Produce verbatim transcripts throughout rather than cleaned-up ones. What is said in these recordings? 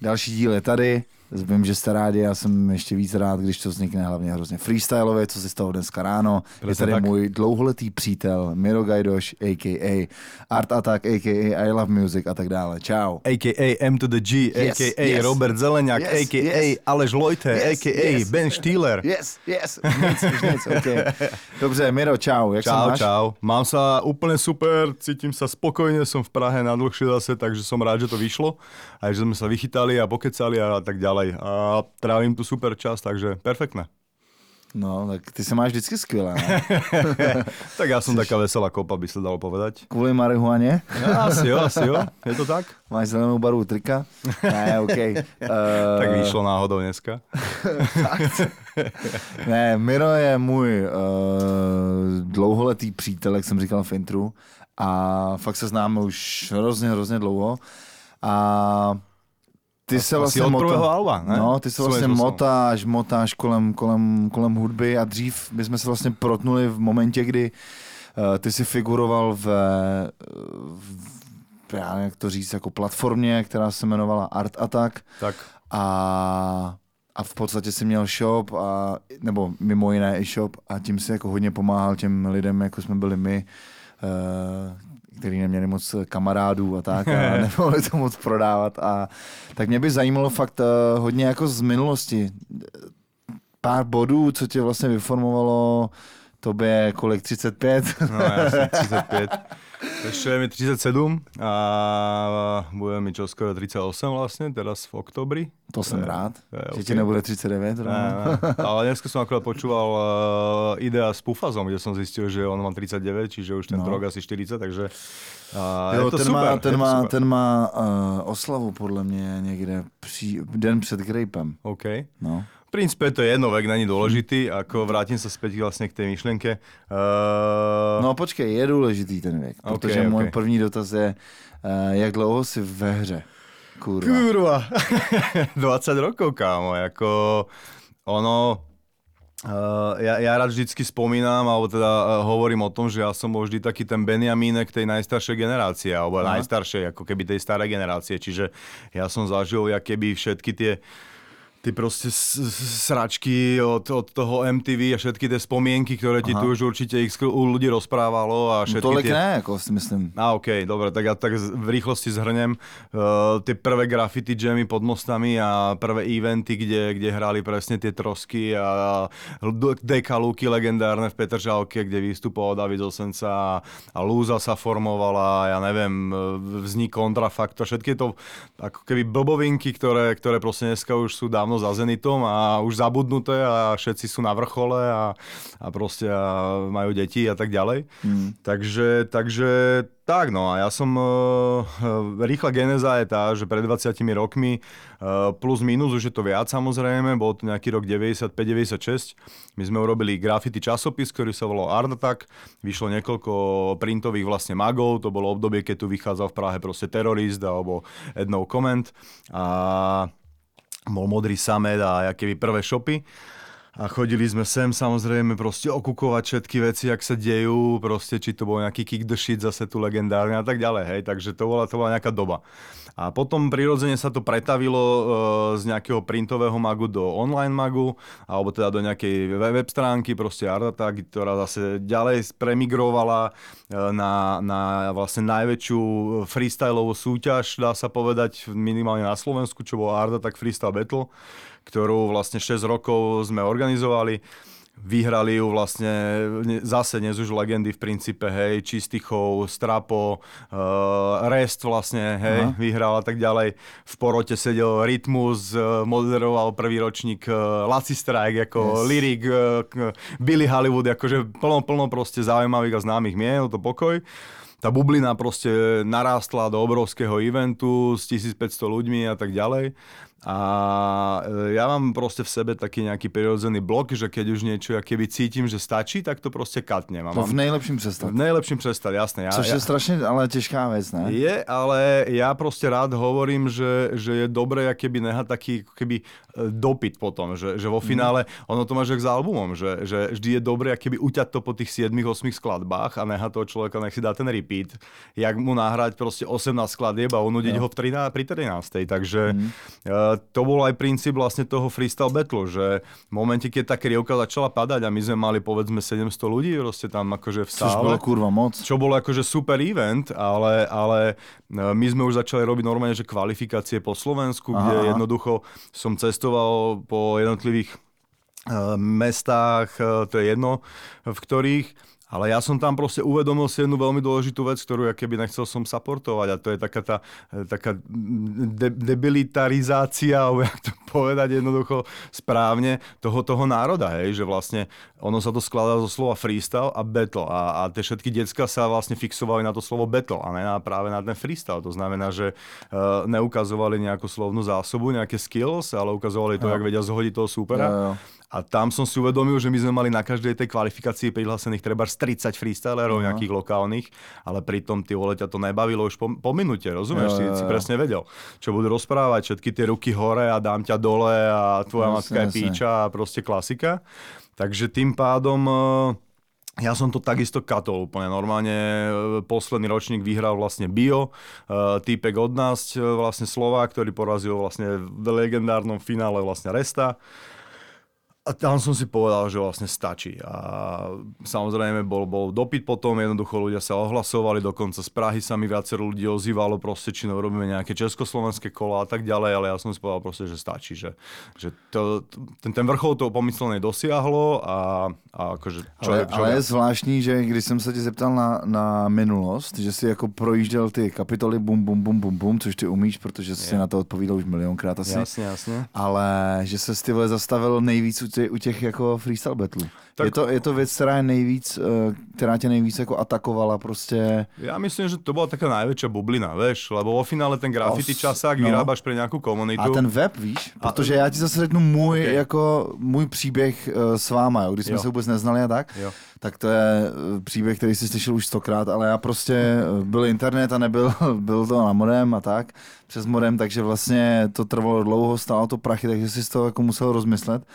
Další díl je tady. Vím, že jste rádi, já jsem ještě víc rád, když to vznikne hlavně hrozně freestylově, co se stalo dneska ráno. Je tady tak. Můj dlouholetý přítel Miro Gajdoš, a k a. Art Attack, a k a. I Love Music a tak dále. Čau. a k a. M to the G, yes, a k a. Yes. Robert Zeleňák, yes, a k a. Yes. Aleš Lojte, yes, a k a. Yes. Ben Štýler. Yes, yes. Nic, už nic, okay. Dobře, Miro, čau. Jak čau, se máš? Čau. Mám se úplně super, cítím se spokojně, jsem v Prahe na dlhšie zase, takže jsem rád, že to vyšlo a že jsme se vychytali a pokecali a tak dále. A trávím tu super čas, takže perfektné. No, tak ty se máš vždycky skvěle. Tak já jsem taká veselá kopa, by se dalo povedať. Kvůli marihuaně? No, asi jo, asi jo, je to tak. Máš zelenou barvu trika? Ne, okej. Okay. Uh... Tak vyšlo náhodou dneska. Ne, Miro je můj uh, dlouholetý přítel, jak jsem říkal v intru. A fakt se známe už hrozně, hrozně dlouho. A... Ty se vlastně od prvého mota... alba, ne? No, ty se vlastně motáš, motáš kolem, kolem, kolem hudby a dřív my jsme se vlastně protnuli v momentě, kdy uh, ty si figuroval v, v, já nevím, jak to říct, jako platformě, která se jmenovala Art Attack. Tak. A, a v podstatě si měl shop, a, nebo mimo jiné i shop a tím si jako hodně pomáhal těm lidem, jako jsme byli my, uh, který neměli moc kamarádů a tak a nemohli to moc prodávat. A tak mě by zajímalo fakt uh, hodně jako z minulosti. Pár bodů, co tě vlastně vyformovalo, tobě kolik třicet pět? No já jsem třicet pět. Ještě je mi třicet sedm a bude mi čoskoro třicet osm vlastně, teraz v oktobri. To jsem rád, je, že ti nebude třicet devět. Ne, ne. Ale dneska jsem akorát počúval uh, Idea s Pufazom, kde jsem zjistil, že on má třicet devět, čiže už ten no. Drog asi čtyřicet, takže uh, jo, je to ten super. Má, ten, je to má, super. Ten má uh, oslavu podle mě někde při, den před Grapem. OK. No. V princípe to je jedno, vek není dôležitý, ako vrátim sa späť vlastne k tej myšlienke. Uh... No počkej, je dôležitý ten vek, okay, protože okay. Môj první dotaz je, uh, jak dlouho si ve hře? Kurva. Kurva. dvadsať rokov, kámo, ako ono... Uh, ja, ja rád vždycky spomínam, alebo teda uh, hovorím o tom, že ja som bol vždy taký ten Benjamínek tej najstaršej generácie, alebo Aha. najstaršej, ako keby tej starej generácie, čiže ja som zažil, jak keby všetky tie ty proste sračky od, od toho em té vé a všetky tie spomienky, ktoré ti Aha. tu už určite x ľudí rozprávalo a všetky no tolik tie... ne, ako si myslím. A okej, okay, dobre, tak ja tak v rýchlosti zhrnem uh, tie prvé graffiti jammy pod mostami a prvé eventy, kde, kde hrali presne tie trosky a dekalúky legendárne v Petržalke, kde vystupoval David Osenca a Lúza sa formovala, ja neviem, vznik Kontrafaktu a všetky to ako keby blbovinky, ktoré, ktoré proste dneska už sú dávno za Zenitom a už zabudnuté a všetci sú na vrchole a, a proste a majú deti a tak ďalej. Mm. Takže, takže tak no a ja som, e, rýchla geneza je tá, že pred dvadsiatimi rokmi e, plus minus, už je to viac samozrejme, bol to nejaký rok deväťdesiatpäť deväťdesiatšesť, my sme urobili graffiti časopis, ktorý sa volal Art Attack, vyšlo niekoľko printových vlastne magov, to bolo obdobie, keď tu vychádzal v Prahe proste Terorist alebo Ednou Comment a bol Modrý samet a jaké prvé shopy. A chodili sme sem samozrejme proste okukovať všetky veci, jak sa dejú, proste či to bol nejaký kick the shit, zase tu legendárne a tak ďalej, hej, takže to bola, to bola nejaká doba. A potom prirodzene sa to pretavilo e, z nejakého printového magu do online magu, alebo teda do nejakej web stránky, proste Art Attack, ktorá zase ďalej premigrovala na, na vlastne najväčšiu freestylovú súťaž, dá sa povedať, minimálne na Slovensku, čo bol Art Attack Freestyle Battle, ktorú vlastne šesť rokov sme organizovali. Vyhrali ju vlastne zase dnes už legendy v princípe, hej, Čistichov, Strapo, uh, Rest vlastne, hej, Aha. vyhral a tak ďalej. V porote sedel Rytmus, uh, moderoval prvý ročník uh, Lacy Strike, ako yes. Lyric, uh, Billy Hollywood, akože plno, plno proste zaujímavých a známych mien, to pokoj. Tá bublina proste narástla do obrovského eventu s tisícpäťsto ľuďmi a tak ďalej. A ja mám proste v sebe taký nejaký prirodzený blok, že keď už niečo, ja keby cítim, že stačí, tak to proste katnem. To v nejlepším přestat. V nejlepším přestat, jasné. Ja, Což ja, je strašne, ale těžká vec, ne? Je, ale ja proste rád hovorím, že, že je dobré, ja keby nehať taký keby dopyt potom, že, že vo finále, mm. ono to máš jak s albumom, že, že vždy je dobré, ja keby uťať to po tých sedem osem skladbách a nehať toho človeka, nech si dá ten rip. beat, jak mu nahrať proste osemnásť skladieb a unudiť no. ho v triná, pri trinástej. Takže mm. uh, to bol aj princíp vlastne toho freestyle battle, že v momente, keď tá krievka začala padať a my sme mali povedzme sedemsto ľudí proste tam akože v sále. Což bolo kurva moc. Čo bolo akože super event, ale, ale my sme už začali robiť normálne, že kvalifikácie po Slovensku, aha, kde jednoducho som cestoval po jednotlivých mestách, to je jedno, v ktorých, ale ja som tam proste uvedomil si jednu veľmi dôležitú vec, ktorú ja keby nechcel som supportovať, a to je taká tá taká de- debilitarizácia, alebo jak to povedať jednoducho správne, toho, toho národa, hej, že vlastne ono sa to skladá zo slova freestyle a battle a, a tie všetky decká sa vlastne fixovali na to slovo battle a ne na, práve na ten freestyle, to znamená, že uh, neukazovali nejakú slovnú zásobu, nejaké skills, ale ukazovali to, no. jak vedia zhodiť toho súpera. No, no. A tam som si uvedomil, že my sme mali na každej tej kvalifikácii prihlásených trebárs tridsať freestylerov, uh-huh. nejakých lokálnych, ale pritom ty vole, ťa to nebavilo už po, po minúte, rozumieš? Jo, jo, jo. Si, si presne vedel, čo budú rozprávať, všetky tie ruky hore a dám ťa dole a tvoja jasne, matka je jasne. Píča a proste klasika. Takže tým pádom ja som to takisto katol úplne normálne. Posledný ročník vyhral vlastne bé í ó, týpek od nás, vlastne Slovák, ktorý porazil vlastne v legendárnom finále vlastne Resta. A tam som si povedal, že vlastne stačí. A samozrejme bol, bol dopyt potom, jednoducho ľudia sa ohlasovali, dokonca z Prahy sa mi viacero ľudí ozývalo, proste, či robíme nejaké československé kola a tak ďalej, ale ja som si povedal proste, že stačí, že, že to, ten, ten vrchol toho pomyslne dosiahlo a, a akože... Čo ale, je, čo ale je zvláštní, že když som sa ti zeptal na, na minulost, že si ako projížděl ty kapitoly bum, bum, bum, bum, bum, což ty umíš, protože si na to odpovídal už milionkrát asi. Jasne, jasne. Ale že se ty vole zastavil nejvíc u těch jako freestyle battle. Tak... Je, to, je to věc, která je nejvíc, která tě nejvíc jako atakovala prostě. Já myslím, že to byla taká největší bublina, víš, lebo vo finále ten graffiti Os... časák no. vyrábáš pro nějakou komunitu. A ten web, víš, a... protože já ti zase řeknu můj okay. jako můj příběh s váma, jo, když jsme jo. se vůbec neznali a tak. Jo. Tak to je příběh, který jsi slyšel už stokrát, ale já prostě byl internet a nebyl, byl to na modem a tak, přes modem, takže vlastně to trvalo dlouho, stálo to prachy, takže jsi to jako musel rozmyslet.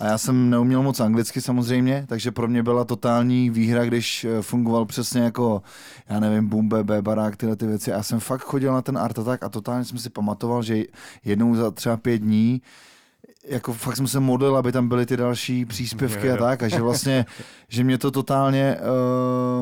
A já jsem neuměl moc anglicky samozřejmě, takže pro mě byla totální výhra, když fungoval přesně jako, já nevím, Bumbe, Bébarák, tyhle ty věci. Já jsem fakt chodil na ten Art Attack a totálně jsem si pamatoval, že jednou za třeba pět dní jako fakt jsem se modlil, aby tam byly ty další příspěvky yeah. a tak, a že vlastně, že mě to totálně,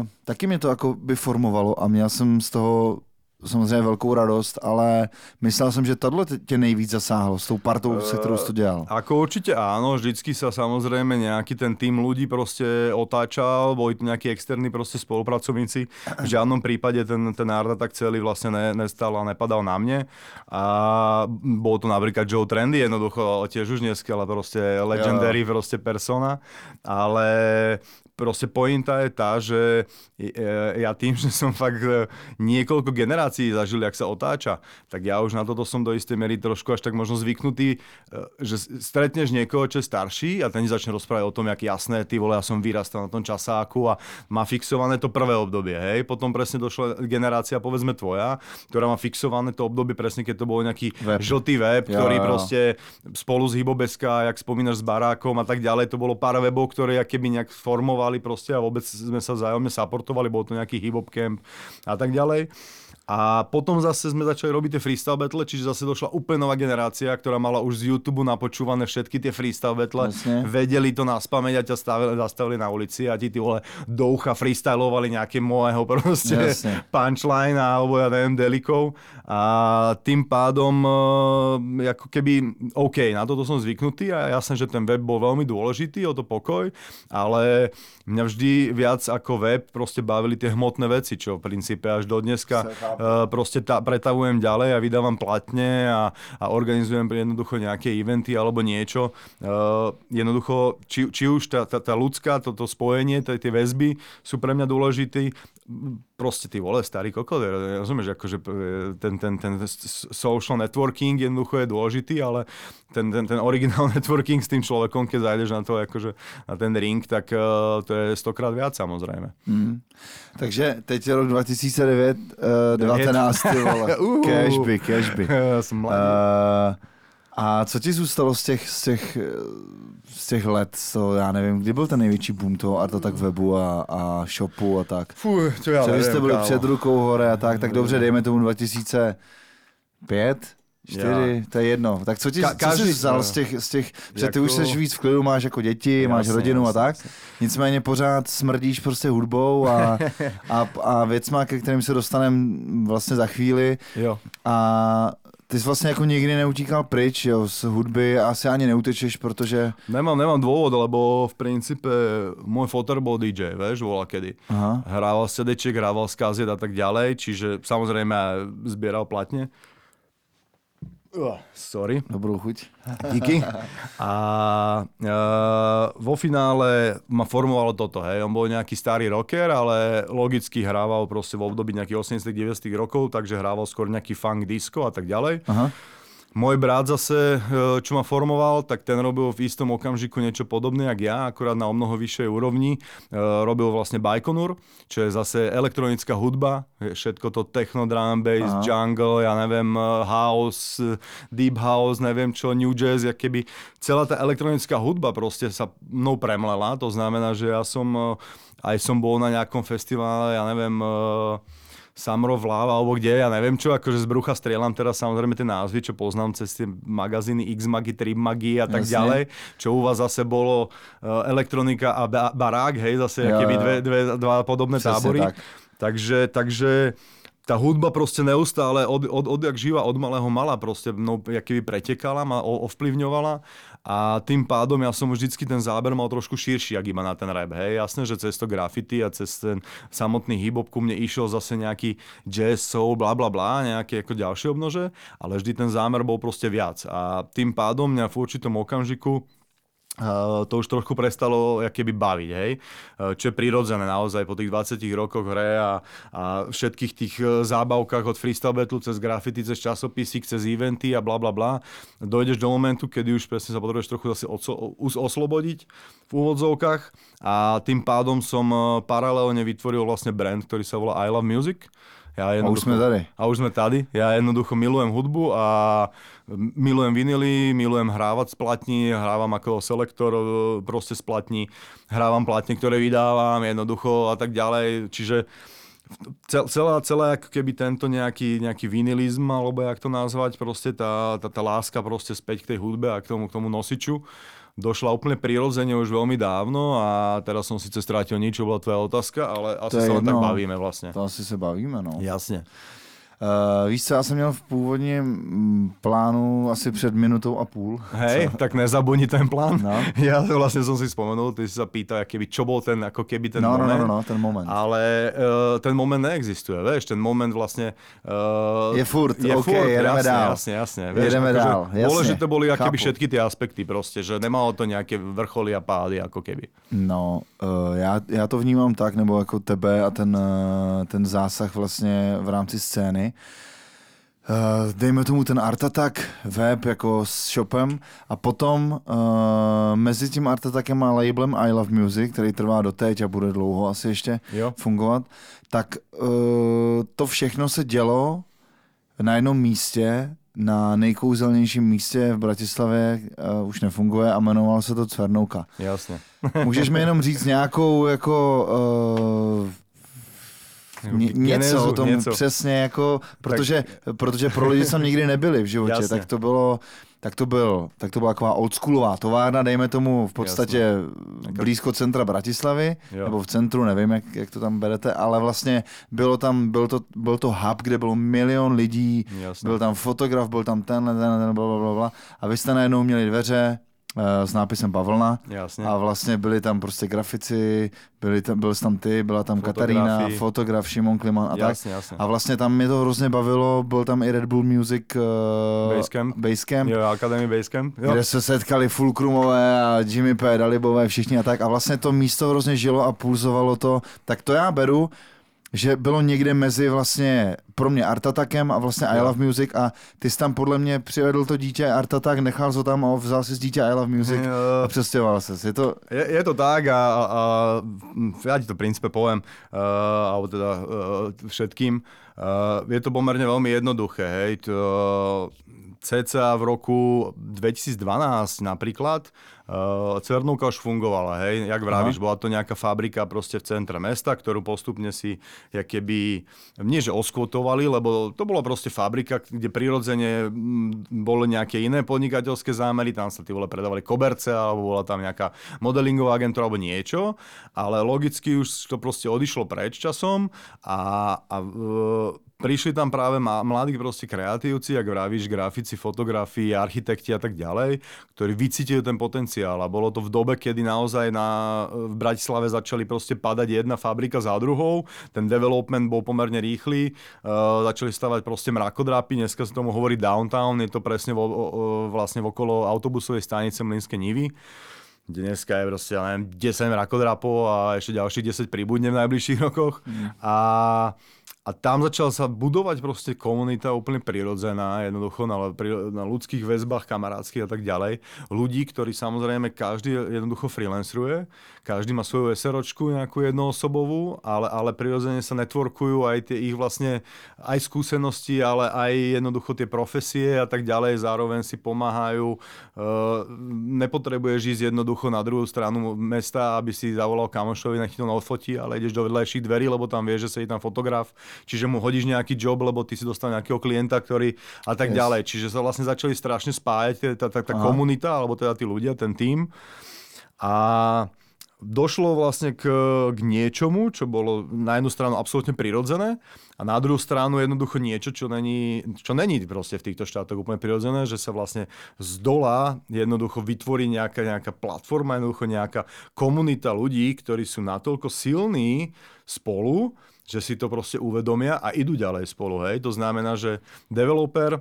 uh, taky mě to jako by formovalo a měl jsem z toho samozřejmě velkou radost, ale myslel jsem, že tohle tě nejvíc zasáhlo s tou partou, se kterou jsi to dělal. Ako určitě áno, vždycky sa samozřejmě nějaký ten tým ľudí prostě otáčal, boli to nějaký externí prostě spolupracovníci, v žádnom případě ten, ten Art tak celý vlastně ne, nestal a nepadal na mě a bol to například Joe Trendy, jednoducho tiež už dneska, ale prostě legendary yeah. prostě persona, ale... Proste pointa je tá, že ja tým, že som fakt niekoľko generácií zažil, jak sa otáča, tak ja už na toto som do istej miery trošku až tak možno zvyknutý, že stretneš niekoho, čo je starší a ten začne rozprávať o tom, jak jasné, ty vole, ja som vyrastal na tom časáku a má fixované to prvé obdobie, hej. Potom presne došla generácia, povedzme tvoja, ktorá má fixované to obdobie presne, keď to bol nejaký web. žltý web, ja, ktorý ja. proste spolu s Hybobeska, jak spomínaš s Barákom a tak ďalej, to bolo pár webov, ktoré akéby nejak formovali proste a vôbec sme sa vzájomne supportovali, bol to nejaký hip-hop camp a tak ďalej. A potom zase sme začali robiť tie freestyle battle, čiže zase došla úplne nová generácia, ktorá mala už z YouTube napočúvané všetky tie freestyle battle, jasne. Vedeli to naspamäť a ťa stavili, zastavili na ulici a ti tí vole do ucha freestylovali nejaké mojeho proste jasne. punchline alebo ja neviem, delikov. A tým pádom ako keby, OK, na toto som zvyknutý a jasne, že ten web bol veľmi dôležitý, o to pokoj, ale mňa vždy viac ako web proste bavili tie hmotné veci, čo v princípe až do dneska... Uh, proste tá, pretavujem ďalej a vydávam platne a, a organizujem jednoducho nejaké eventy alebo niečo. Uh, jednoducho, či, či už tá, tá, tá ľudská, toto spojenie, tie väzby sú pre mňa dôležité. Proste ty vole, starý kokot, rozumieš, akože ten, ten, ten social networking jednoducho je dôležitý, ale ten, ten, ten originál networking s tým človekom, keď zajdeš na to, akože na ten ring, tak uh, to je stokrát viac samozrejme. Mm. Takže teď je rok dva tisíce devět, uh, devatenáct, ty vole, cashby, cashby. Uh, A co ti zůstalo z těch, z těch, z těch let, co já nevím, kdy byl ten největší boom toho Art Attack webu a, a shopu a tak? Fuj, to já nevím, jste byli kámo. Před rukou hore a tak, tak dobře, dejme tomu dva tisíce pět Čtyři, to je jedno. Tak co, ti, Ka- každý, co jsi vzal z těch, z těch protože ty jako... už seš víc v klidu, máš jako děti, jasně, máš rodinu jasně, a tak, jasně. Nicméně pořád smrdíš prostě hudbou a, a, a věcma, ke kterým se dostaneme vlastně za chvíli. Jo. A ty jsi vlastně jako nikdy neutíkal pryč jo, z hudby a asi ani neutečeš, protože... Nemám, nemám dôvod, lebo v princípe môj foter bol dý džej, vieš, volá kedy. Aha. Hrával z CDček, hrával z kazet a tak ďalej, čiže samozrejme zbieral platne. Sorry. Dobrú chuť. Díky. A e, vo finále ma formovalo toto, hej. On bol nejaký starý rocker, ale logicky hrával proste v období nejakých osemdesiatych deväťdesiatych rokov, takže hrával skôr nejaký funk, disco a tak ďalej. Aha. Môj brat zase, čo ma formoval, tak ten robil v istom okamžiku niečo podobné jak ja, akorát na o mnoho vyššej úrovni. Robil vlastne Bajkonur, čo je zase elektronická hudba, všetko to techno, drum, bass, jungle, ja neviem, house, deep house, neviem čo, new jazz, jak keby celá tá elektronická hudba proste sa mnou premlela. To znamená, že ja som, aj som bol na nejakom festivále, ja neviem... Samrov, Vláva alebo kde, ja neviem čo, akože z brucha strieľam teraz samozrejme tie názvy, čo poznám cez tie magazíny X-magy, tri-magy a tak jasne. Ďalej, čo u vás zase bolo elektronika a barák, hej, zase ja, keby dve, dve, dva podobné tábory. Tak. Takže, takže tá hudba proste neustále od, od, od jak živa, od malého mala proste, no, jak keby pretekala, ma ovplyvňovala. A tým pádom ja som vždycky ten záber mal trošku širší, jak iba na ten rap, hej. Jasné, že cez to graffiti a cez ten samotný hip-hop ku mne išiel zase nejaký jazz, soul, bla bla bla, nejaké ako ďalšie obnože, ale vždy ten zámer bol proste viac. A tým pádom mňa v určitom okamžiku Uh, to už trošku prestalo jak keby baviť, hej? Uh, čo je prirodzené naozaj po tých dvadsiatich rokoch hre a, a všetkých tých zábavkách od freestyle battle cez graffiti, cez časopisy, cez eventy a bla bla bla. Dojdeš do momentu, kedy už presne sa potrebuješ trochu zase oso- oslobodiť v úvodzovkách a tým pádom som paralelne vytvoril vlastne brand, ktorý sa volá I Love Music. Ja a už sme tady. A už sme tady. Ja jednoducho milujem hudbu a milujem vinily, milujem hrávať z platní, hrávam ako selektor proste z platní, hrávam platne, ktoré vydávam jednoducho a tak ďalej. Čiže celá, celá ako keby tento nejaký, nejaký vinilizm, alebo jak to nazvať, proste tá, tá, tá láska proste späť k tej hudbe a k tomu, k tomu nosiču. Došla úplne prirodzene už veľmi dávno a teraz som síce strátil nič, čo bola tvoja otázka, ale asi sa len tak bavíme vlastne. To asi sa bavíme, no. Jasne. Uh, víš co, já jsem měl v původním plánu asi před minutou a půl. Hej, co? Tak nezabudni ten plán. No. Já vlastně jsem si vzpomenul, ty jsi se pýtal, jak keby, čo bol ten, ako keby ten no, moment. No, no, no, ten moment. Ale uh, ten moment neexistuje, vieš, ten moment vlastně... Uh, je furt, je ok, furt, jedeme jasne, dál. Jasne, jasne, jasne. Jedeme vieš, dál, jasne. Dôležité boli jak keby všetky ty aspekty prostě, že nemalo to nějaké vrcholy a pády, ako keby. No, uh, já, já to vnímám tak, nebo jako tebe a ten, uh, ten zásah vlastně v rámci scény. Uh, dejme tomu ten Art Attack web jako s shopem a potom uh, mezi tím Art Attackem a labelem I Love Music, který trvá doteď a bude dlouho asi ještě jo. fungovat, tak uh, to všechno se dělo na jednom místě, na nejkouzelnějším místě v Bratislavě, uh, už nefunguje a jmenoval se to Cvernovka. Jasně. Můžeš mi jenom říct nějakou jako... Uh, Ně, něco o tom něco. Přesně jako, protože, protože pro lidi tam nikdy nebyli v životě, tak to bylo, tak to byl, tak to byla taková oldschoolová továrna, dejme tomu v podstatě jasně. blízko centra Bratislavy, jo. nebo v centru, nevím, jak, jak to tam berete, ale vlastně bylo tam, byl to, byl to hub, kde bylo milion lidí, jasně. byl tam fotograf, byl tam tenhle, tenhle, ten, blablabla, a vy jste najednou měli dveře, s nápisem Bavlna jasně. a vlastně byli tam prostě grafici, byli tam, byl tam ty, byla tam Katarína, fotograf Šimon Kliman a jasně, tak. Jasně. A vlastně tam mě to hrozně bavilo, byl tam i Red Bull Music uh, Basecamp, Basecamp jo, Academy Basecamp, jo. Kde se setkali Fulkrumové a Jimmy P. Dalibové, všichni a tak. A vlastně to místo hrozně žilo a pulzovalo to. Tak to já beru, že bylo někde mezi vlastně pro mě Art Attackem a vlastně I Love Music a ty jsi tam podle mě přivedl to dítě Art Attack, nechal to tam a vzal si z dítě I Love Music a přestěhoval ses. Je to, je, je to tak a, a já ti to v principe poviem, uh, alebo teda uh, všetkým, uh, je to pomerne veľmi jednoduché, hej, to, cca v roku dvetisícdvanásť napríklad uh, Cvernovka už fungovala, hej, jak vravíš, bola to nejaká fabrika proste v centre mesta, ktorú postupne si jak keby, nie že oskvotovali, lebo to bola proste fabrika, kde prirodzene boli nejaké iné podnikateľské zámery, tam sa tí vole predávali koberce, alebo bola tam nejaká modelingová agentúra, alebo niečo, ale logicky už to proste odišlo preč časom a, a uh, prišli tam práve mladí proste kreatívci, ak vravíš, grafici, fotografi, architekti a tak ďalej, ktorí vycítili ten potenciál. A bolo to v dobe, kedy naozaj na, v Bratislave začali proste padať jedna fabrika za druhou. Ten development bol pomerne rýchly. Uh, začali stavať proste mrakodrapy. Dneska sa tomu hovorí downtown. Je to presne vo, o, vlastne okolo autobusovej stanice Mlynské Nivy. Dneska je proste, ja neviem, desať mrakodrapov a ešte ďalších desať pribudne v najbližších rokoch. Mm. A... A tam začala sa budovať proste komunita úplne prirodzená, jednoducho na, na ľudských väzbách, kamarátskych a tak ďalej. Ľudí, ktorí samozrejme každý jednoducho freelanceruje, každý má svoju SROčku nejakú jednoosobovú, ale, ale prirodzene sa networkujú aj tie ich vlastne aj skúsenosti, ale aj jednoducho tie profesie a tak ďalej, zároveň si pomáhajú. E, nepotrebuješ ísť jednoducho na druhú stranu mesta, aby si zavolal kamošovi, nech to odfotí, ale ideš do vedľajších dverí, lebo tam vieš, že sedí tam fotograf. Čiže mu hodíš nejaký job, lebo ty si dostal nejakého klienta, ktorý a tak yes. ďalej. Čiže sa vlastne začali strašne spájať tá, tá, tá komunita, alebo teda tí ľudia, ten tím. A došlo vlastne k, k niečomu, čo bolo na jednu stranu absolútne prirodzené a na druhú stranu jednoducho niečo, čo není, čo není proste v týchto štátoch úplne prirodzené, že sa vlastne zdolá jednoducho vytvorí nejaká, nejaká platforma, jednoducho nejaká komunita ľudí, ktorí sú natoľko silní spolu, že si to proste uvedomia a idú ďalej spolu. Hej. To znamená, že developer uh,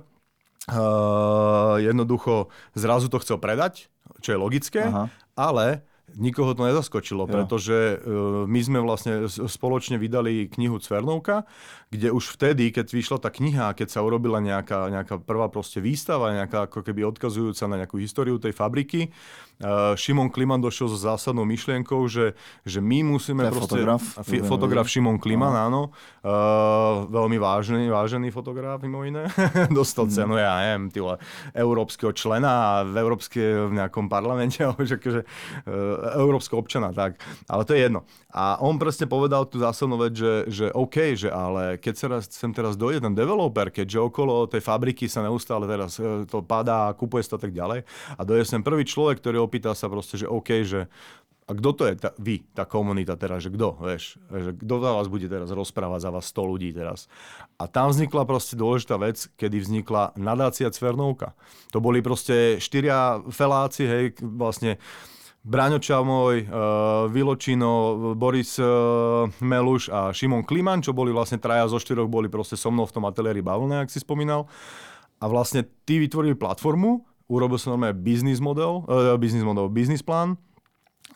jednoducho zrazu to chcel predať, čo je logické, Aha. ale nikoho to nezaskočilo, pretože uh, my sme vlastne spoločne vydali knihu Cvernovka, kde už vtedy, keď vyšla tá kniha, keď sa urobila nejaká, nejaká prvá proste výstava, nejaká ako keby odkazujúca na nejakú históriu tej fabriky, Uh, Šimon Kliman došiel so zásadnou myšlienkou, že, že my musíme ten proste... Fotograf? F- fotograf Šimon Kliman, no. áno. Uh, veľmi vážený, vážený fotograf, mimo iné. Dostal mm. cenu, ja neviem, týle, európskeho člena v európskej v nejakom parlamente, alebo že, že uh, európskeho občana, tak. Ale to je jedno. A on presne povedal tú zásadnú vec, že, že OK, že ale keď sa raz, sem teraz dojde ten developer, keďže okolo tej fabriky sa neustále teraz to padá, kupuje sa tak ďalej a dojde sem prvý človek, ktorý opýta sa proste, že OK, že a kto to je tá, vy, tá komunita teraz, že kto, vieš, že kto za vás bude teraz rozprávať, za vás sto ľudí teraz. A tam vznikla proste dôležitá vec, kedy vznikla nadácia Cvernovka. To boli proste štyria feláci, hej, vlastne Braňo Čamoj, Viločino, Boris Meluš a Šimon Kliman, čo boli vlastne traja zo štyroch, boli proste so mnou v tom ateliéri Bavlne, ak si spomínal. A vlastne tí vytvorili platformu, urobil som normálne business model, business model, business plán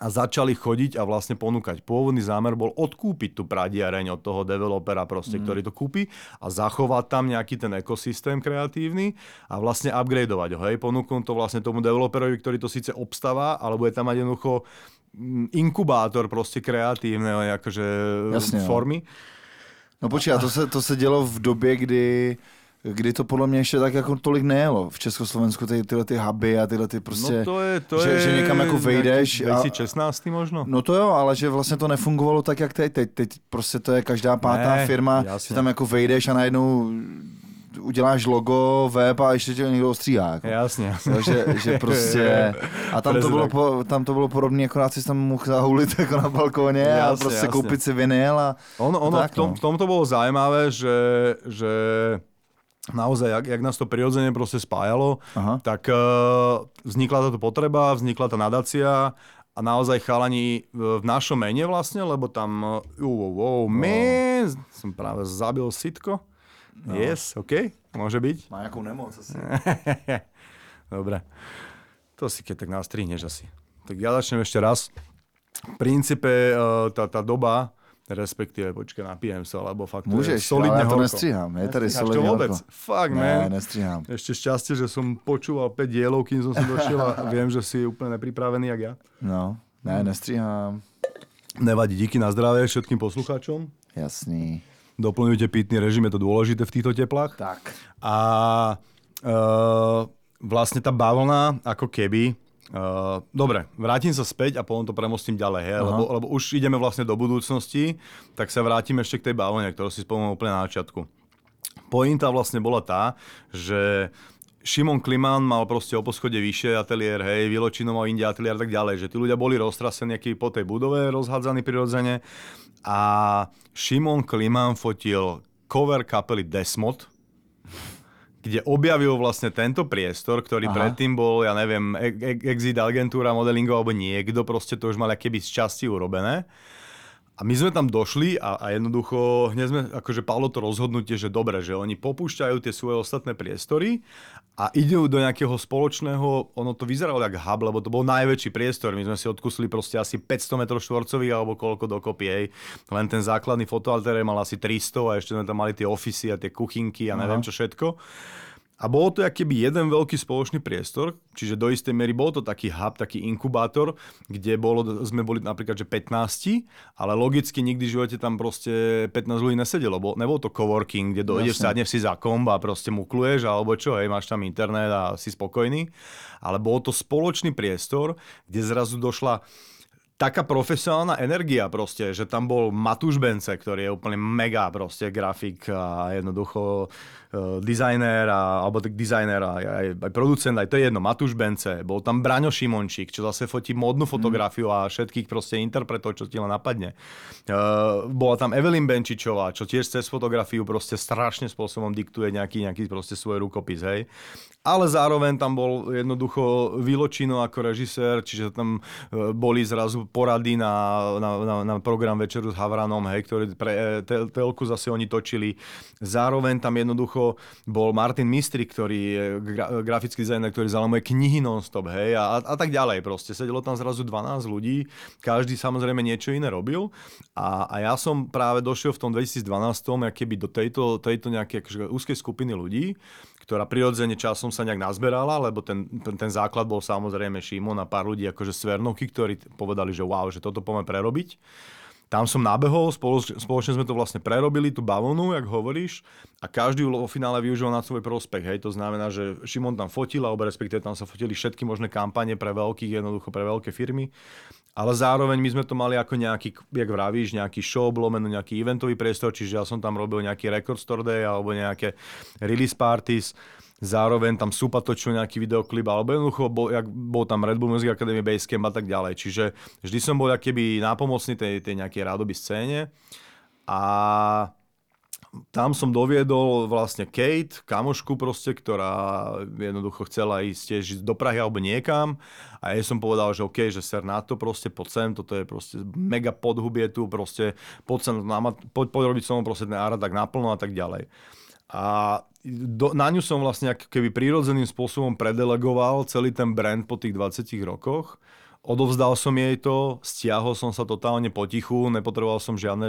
a začali chodiť a vlastne ponúkať. Pôvodný zámer bol odkúpiť tú pradiareň od toho developera, proste, mm. ktorý to kúpi a zachovať tam nejaký ten ekosystém kreatívny a vlastne upgradeovať ho. Hej? Ponúknú to vlastne tomu developerovi, ktorý to síce obstáva, alebo je tam mať jednoducho inkubátor proste kreatívnej akože Jasně, formy. No počkej, to se, to se dělo v době, kdy... Kdy to podle mě ještě tak jako tolik nejelo. V Československu ty, tyhle ty huby a tyhle ty prostě, no to je, to že, je, že někam jako vejdeš. dvacet šestnáct možno. No to jo, ale že vlastně to nefungovalo tak, jak teď. Teď, teď prostě to je každá pátá ne, firma, jasně. Že tam jako vejdeš a najednou uděláš logo, web a ještě tě někdo ostříhá. Jako. Jasně, jasně. Jo, že, že prostě... A tam to bylo, po, tam to bylo podobné, akorát si tam mohl zahoulit jako na balkóně jasně, a prostě jasně. koupit si vinyl a ono, ono, tak. V tom, no. v tom to bylo zajímavé, že... že... Naozaj, jak, jak nás to prirodzene proste spájalo, Aha. tak uh, vznikla táto potreba, vznikla tá nadácia a naozaj chalani v našom mene vlastne, lebo tam uh, wow, wow, my, oh. som práve zabil sitko. No. Yes, OK, môže byť. Má nejakú nemoc asi. Dobre, to si keď tak nastrihneš asi. Tak ja začnem ešte raz. V princípe uh, tá, tá doba... Respektíve, počkej, napijem sa, lebo fakt Môžeš, je solidne horko. Môžeš, ale ja to horko. Nestříham. Je tady solidne horko. Fakt, ne, man. Nestříham. Ešte šťastie, že som počúval päť dielov, kým som si došiel a viem, že si úplne nepripravený, jak ja. No, ne, nestříham. Nevadí, díky, na zdravie všetkým poslucháčom. Jasný. Doplňujte pitný režim, je to dôležité v týchto teplách. Tak. A... uh, vlastne tá bavlna ako keby, uh, dobre, vrátim sa späť a potom to premostím ďalej, he, lebo, lebo už ideme vlastne do budúcnosti, tak sa vrátim ešte k tej bavlne, ktorú si spomenul úplne na začiatku. Pointa vlastne bola tá, že Šimon Kliman mal proste o poschode vyššie ateliér, hej, Vyločino mal inde ateliér a tak ďalej, že tí ľudia boli roztrasení nejaký po tej budove, rozhádzaní prirodzene a Šimon Kliman fotil cover kapely Desmod, kde objavil vlastne tento priestor, ktorý Aha. predtým bol, ja neviem, exit agentúra, modelingová alebo niekto, proste to už mal akéby z časti urobené. A my sme tam došli a, a jednoducho hneď sme, akože padlo to rozhodnutie, že dobre, že oni popúšťajú tie svoje ostatné priestory a idú do nejakého spoločného, ono to vyzeralo jak hub, lebo to bol najväčší priestor. My sme si odkusili proste asi päťsto metrov štvorcových alebo koľko dokopy, hej. Len ten základný fotoaltér mal asi tristo a ešte sme tam mali tie ofisy a tie kuchynky a neviem Aha. čo všetko. A bolo to akýby jeden veľký spoločný priestor, čiže do istej miery bol to taký hub, taký inkubátor, kde bolo, sme boli napríklad že pätnásť, ale logicky nikdy v živote tam proste pätnásť ľudí nesedelo, bo nebol to coworking, kde dojdeš, sadneš si za komb a proste mukluješ alebo čo, hej, máš tam internet a si spokojný, ale bol to spoločný priestor, kde zrazu došla taká profesionálna energia proste, že tam bol Matuš Bence, ktorý je úplne mega proste grafik a jednoducho uh, dizajner a, alebo dizajner a aj, aj producent, aj to je jedno, Matuš Bence. Bol tam Braňo Šimončík, čo zase fotí módnu fotografiu a všetkých proste interpretov, čo ti len napadne. Uh, bola tam Evelyn Benčičová, čo tiež cez fotografiu proste strašne spôsobom diktuje nejaký, nejaký proste svoj rukopis, hej. Ale zároveň tam bol jednoducho Vyločino ako režisér, čiže tam uh, boli zrazu porady na, na, na, na program Večeru s Havranom, hej, ktorý pre te, telku zase oni točili. Zároveň tam jednoducho bol Martin Mistry, ktorý je gra, grafický dizajner, ktorý zalamuje knihy non-stop, hej, a, a tak ďalej proste. Sedelo tam zrazu dvanásť ľudí, každý samozrejme niečo iné robil a, a ja som práve došiel v tom dvetisícdvanásť akéby do tejto, tejto nejakej akože úzkej skupiny ľudí, ktorá prirodzene časom sa nejak nazberala, lebo ten, ten, ten základ bol samozrejme Šimon a pár ľudí akože z Cvernovky, ktorí povedali, že wow, že toto poďme prerobiť. Tam som nabehol, spoloč, spoločne sme to vlastne prerobili, tú bavlnu, jak hovoríš, a každý vo finále využil na svoj prospech, hej, to znamená, že Šimon tam fotil, alebo respektíve tam sa fotili všetky možné kampane pre veľkých, jednoducho pre veľké firmy, ale zároveň my sme to mali ako nejaký, jak vravíš, nejaký show, lomeno nejaký eventový priestor, čiže ja som tam robil nejaký record store day alebo nejaké release parties, zároveň tam Súpa točil nejaký videoklip, alebo jednoducho bol, jak, bol tam Red Bull Music Academy, Basecamp a tak ďalej, čiže vždy som bol akéby nápomocný tej, tej nejakej rádoby scéne a tam som doviedol vlastne Kate, kamošku proste, ktorá jednoducho chcela ísť tiež do Prahy alebo niekam a jej som povedal, že OK, že ser na to proste, poď sem, toto je proste mega podhubie tu, poď sem, poď, poď robiť som proste ten ára tak naplno a tak ďalej. A do, na ňu som vlastne keby prírodzeným spôsobom predelegoval celý ten brand po tých dvadsiatich rokoch. Odovzdal som jej to, stiahol som sa totálne potichu, nepotreboval som žiadne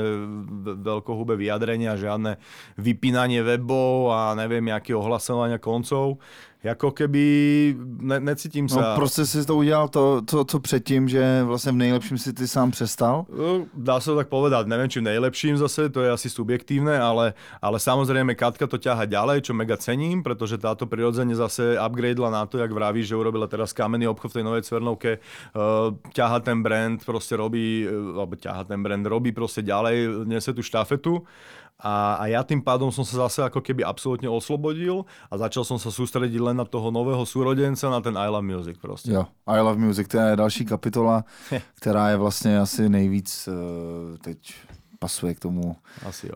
veľkohubé vyjadrenia, žiadne vypínanie webov a neviem, aké ohlasovania koncov. Jako keby ne, necítím se. No, prostě si to udělal to, to, co předtím, že vlastně v nejlepším si ty sám přestal? No, dá se to tak povedať, neviem, či v nejlepším zase, to je asi subjektívne, ale, ale samozrejme Katka to ťaha ďalej, čo mega cením, pretože táto prirodzene zase upgradela na to, jak vraví, že urobila teraz kamenný obchod v tej novej Cvernovke, ťaha ten brand, prostě robí, alebo ťaha ten brand, robí prostě ďalej, nese tu štafetu. A, a ja tým pádom som sa zase ako keby absolútne oslobodil a začal som sa sústrediť len na toho nového súrodenca, na ten I Love Music proste. Jo, I Love Music, to je další kapitola, která je vlastně asi nejvíc teď pasuje k tomu,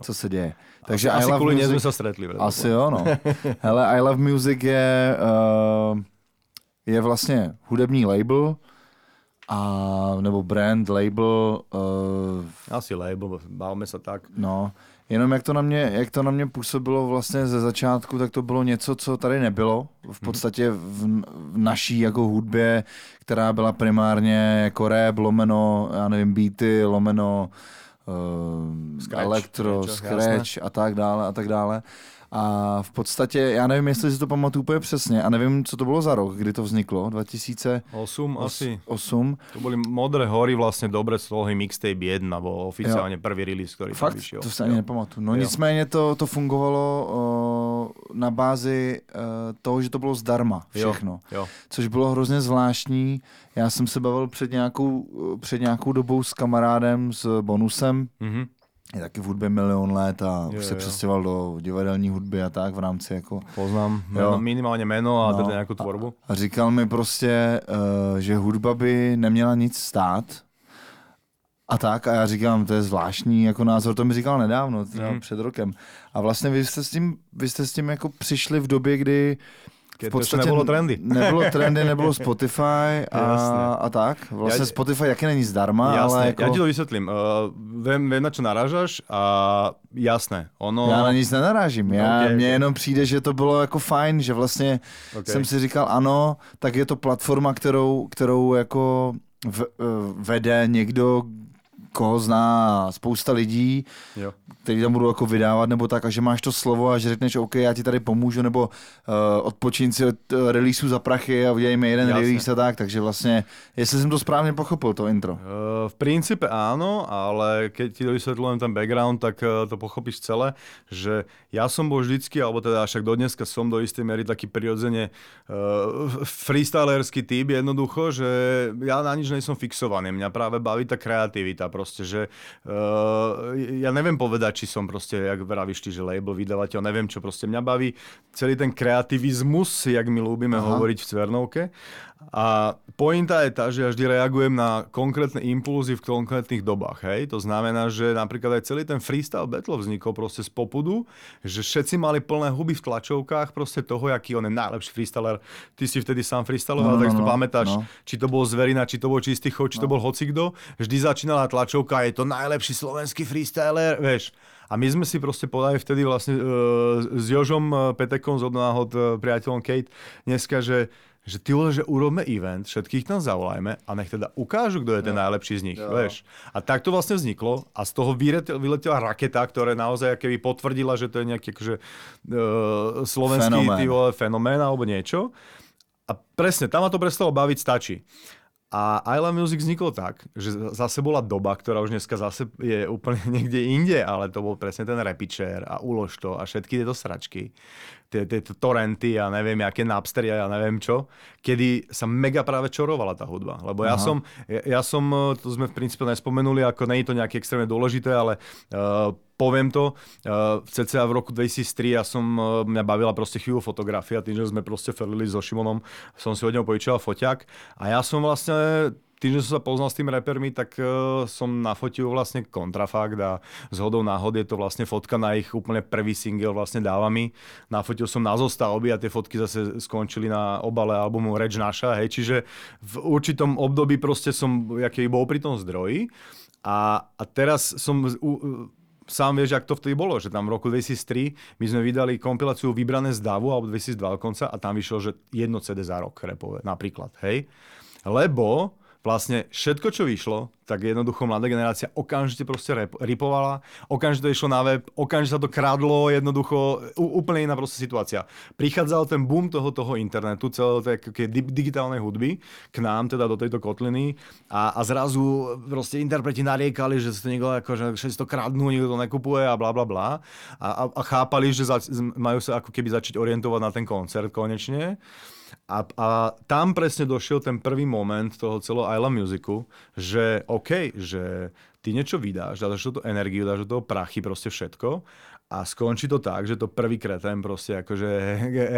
co se děje. Takže asi, I Love kvůli Music... jsme se stretli. Asi jo, no. Hele, I Love Music je, uh, je vlastně hudební label, a nebo brand, label. Uh, asi label, bavíme se tak. No. Jenom jak to na mě, jak to na mě působilo vlastně ze začátku, tak to bylo něco, co tady nebylo. V podstatě v, v naší jako hudbě, která byla primárně jako rap, lomeno, já nevím, beaty, lomeno, uh, scratch, elektro, scratch a tak dále a tak dále. A v podstatě, já nevím, jestli si to pamatuju úplně přesně, a nevím, co to bylo za rok, kdy to vzniklo, dva tisíce osm asi. osm To byly Modré hory vlastně dobré slohy Mixtape jedna, byl oficiálně první release, který tam vyšel. Fakt? To se ani nepamatuju. No jo. Nicméně to, to fungovalo o, na bázi o, toho, že to bylo zdarma všechno, jo. Jo. Což bylo hrozně zvláštní. Já jsem se bavil před nějakou, před nějakou dobou s kamarádem, s Bonusem, mm-hmm. je taky v hudbě milion let a jo, už se jo. přestěhoval do divadelní hudby a tak v rámci jako... Poznám jo. minimálně jméno a no, nějakou tvorbu. A říkal mi prostě, uh, že hudba by neměla nic stát a tak a já říkám, to je zvláštní jako názor, to mi říkal nedávno, mm. před rokem. A vlastně vy jste s tím, vy jste s tím jako přišli v době, kdy v podstatě nebylo trendy. Nebylo trendy, nebylo Spotify a, a tak. Vlastně Spotify jaké není zdarma, jasné. ale jako... Já ti to vysvětlím. Uh, vem, vem, na čo narážaš a jasné. Ono... Já na nic nenarážím. Já, okay, mně okay. jenom přijde, že to bylo jako fajn, že vlastně okay. jsem si říkal ano, tak je to platforma, kterou, kterou jako v, vede někdo, koho zná spousta lidí, jo. kteří tam budou jako vydávat nebo tak, a že máš to slovo a že řekneš OK, já ti tady pomůžu, nebo uh, odpočin si od uh, releaseů za prachy a udělejme jeden Jasne. release a tak, takže vlastně, jestli jsem to správně pochopil, to intro. Uh, v principe áno, ale keď ti vysvetľujem ten background, tak uh, to pochopíš celé, že já jsem byl vždycky, alebo teda však do dneska som do isté miery taký prirodzene uh, freestylerský typ, jednoducho, že já na nič nejsem fixovaný, mňa práve baví ta kreativita, proste, že uh, ja neviem povedať, či som proste, jak vravíš ty, že label, vydavateľ, neviem čo, proste mňa baví celý ten kreativizmus, jak my ľúbime Aha. hovoriť v Cvernovke. A pointa je tá, že ja vždy reagujem na konkrétne impulzy v konkrétnych dobách, hej. To znamená, že napríklad aj celý ten freestyle battle vznikol proste z popudu, že všetci mali plné huby v tlačovkách proste toho, jaký on je najlepší freestyler. Ty si vtedy sám freestyloval, no, no, tak si to no, pamätáš, no. či to bol Zverina, či to bol Čistý chod, či no. to bol hocikdo. Vždy začínala tlačovka. Čovka, je to najlepší slovenský freestyler, vieš. A my sme si proste podali vtedy vlastne e, s Jožom Petekom z odnáhod e, priateľom Kate dneska, že, že ty vole, že urobme event, všetkých tam zavolajme a nech teda ukážu, kto je ten najlepší z nich, jo. vieš. A tak to vlastne vzniklo a z toho vyletela raketa, ktorá naozaj keby potvrdila, že to je nejaký akože, e, slovenský fenomén. Ty vole, fenomén alebo niečo. A presne, tam ma to prestalo baviť, stačí. A I Love Music vzniklo tak, že zase bola doba, ktorá už dneska zase je úplne niekde inde, ale to bol presne ten repičer a Ulož to a všetky tieto sračky, tieto torrenty a neviem, aké napstery a ja neviem čo, kedy sa mega práve čorovala tá hudba. Lebo ja som, ja, ja som, to sme v princípe nespomenuli, ako nie je to nejaké extrémne dôležité, ale uh, poviem to, uh, v cca v roku dva tisíc tri ja som, uh, mňa bavila proste chvíľu fotografia, tým, že sme proste felili so Šimonom, som si od neho požičal foťák a ja som vlastne, tým, že som sa poznal s tým repermi, tak uh, som nafotil vlastne Kontrafakt a zhodou náhod je to vlastne fotka na ich úplne prvý single vlastne Dávami. Nafotil som na zostavby a tie fotky zase skončili na obale albumu Reč naša, hej, čiže v určitom období proste som, jaký bol pri tom zdroji a, a teraz som... Uh, Sám vieš, jak to vtedy bolo, že tam v roku dva tisíc tri my sme vydali kompiláciu Vybrané z davu, alebo dva tisíc dva dokonca, a tam vyšlo, že jedno cé dé za rok, repové, napríklad, hej. Lebo vlastne všetko, čo vyšlo, tak jednoducho mladá generácia okamžite proste rap, ripovala, okamžite to išlo na web, okamžite sa to kradlo, jednoducho úplne iná proste situácia. Prichádzal ten boom toho, toho internetu, celé tej digitálnej hudby k nám, teda do tejto kotliny a, a zrazu proste interpreti nariekali, že sa to niekto akože všetko kradnú, nikto to nekupuje a bla bla bla a, a, a chápali, že zač, majú sa ako keby začať orientovať na ten koncert konečne. A, a tam presne došiel ten prvý moment toho celého I Love Musicu, že OK, že ty niečo vydáš, dáš do toho energiu, dáš do toho prachy, proste všetko a skončí to tak, že to prvý kretén proste akože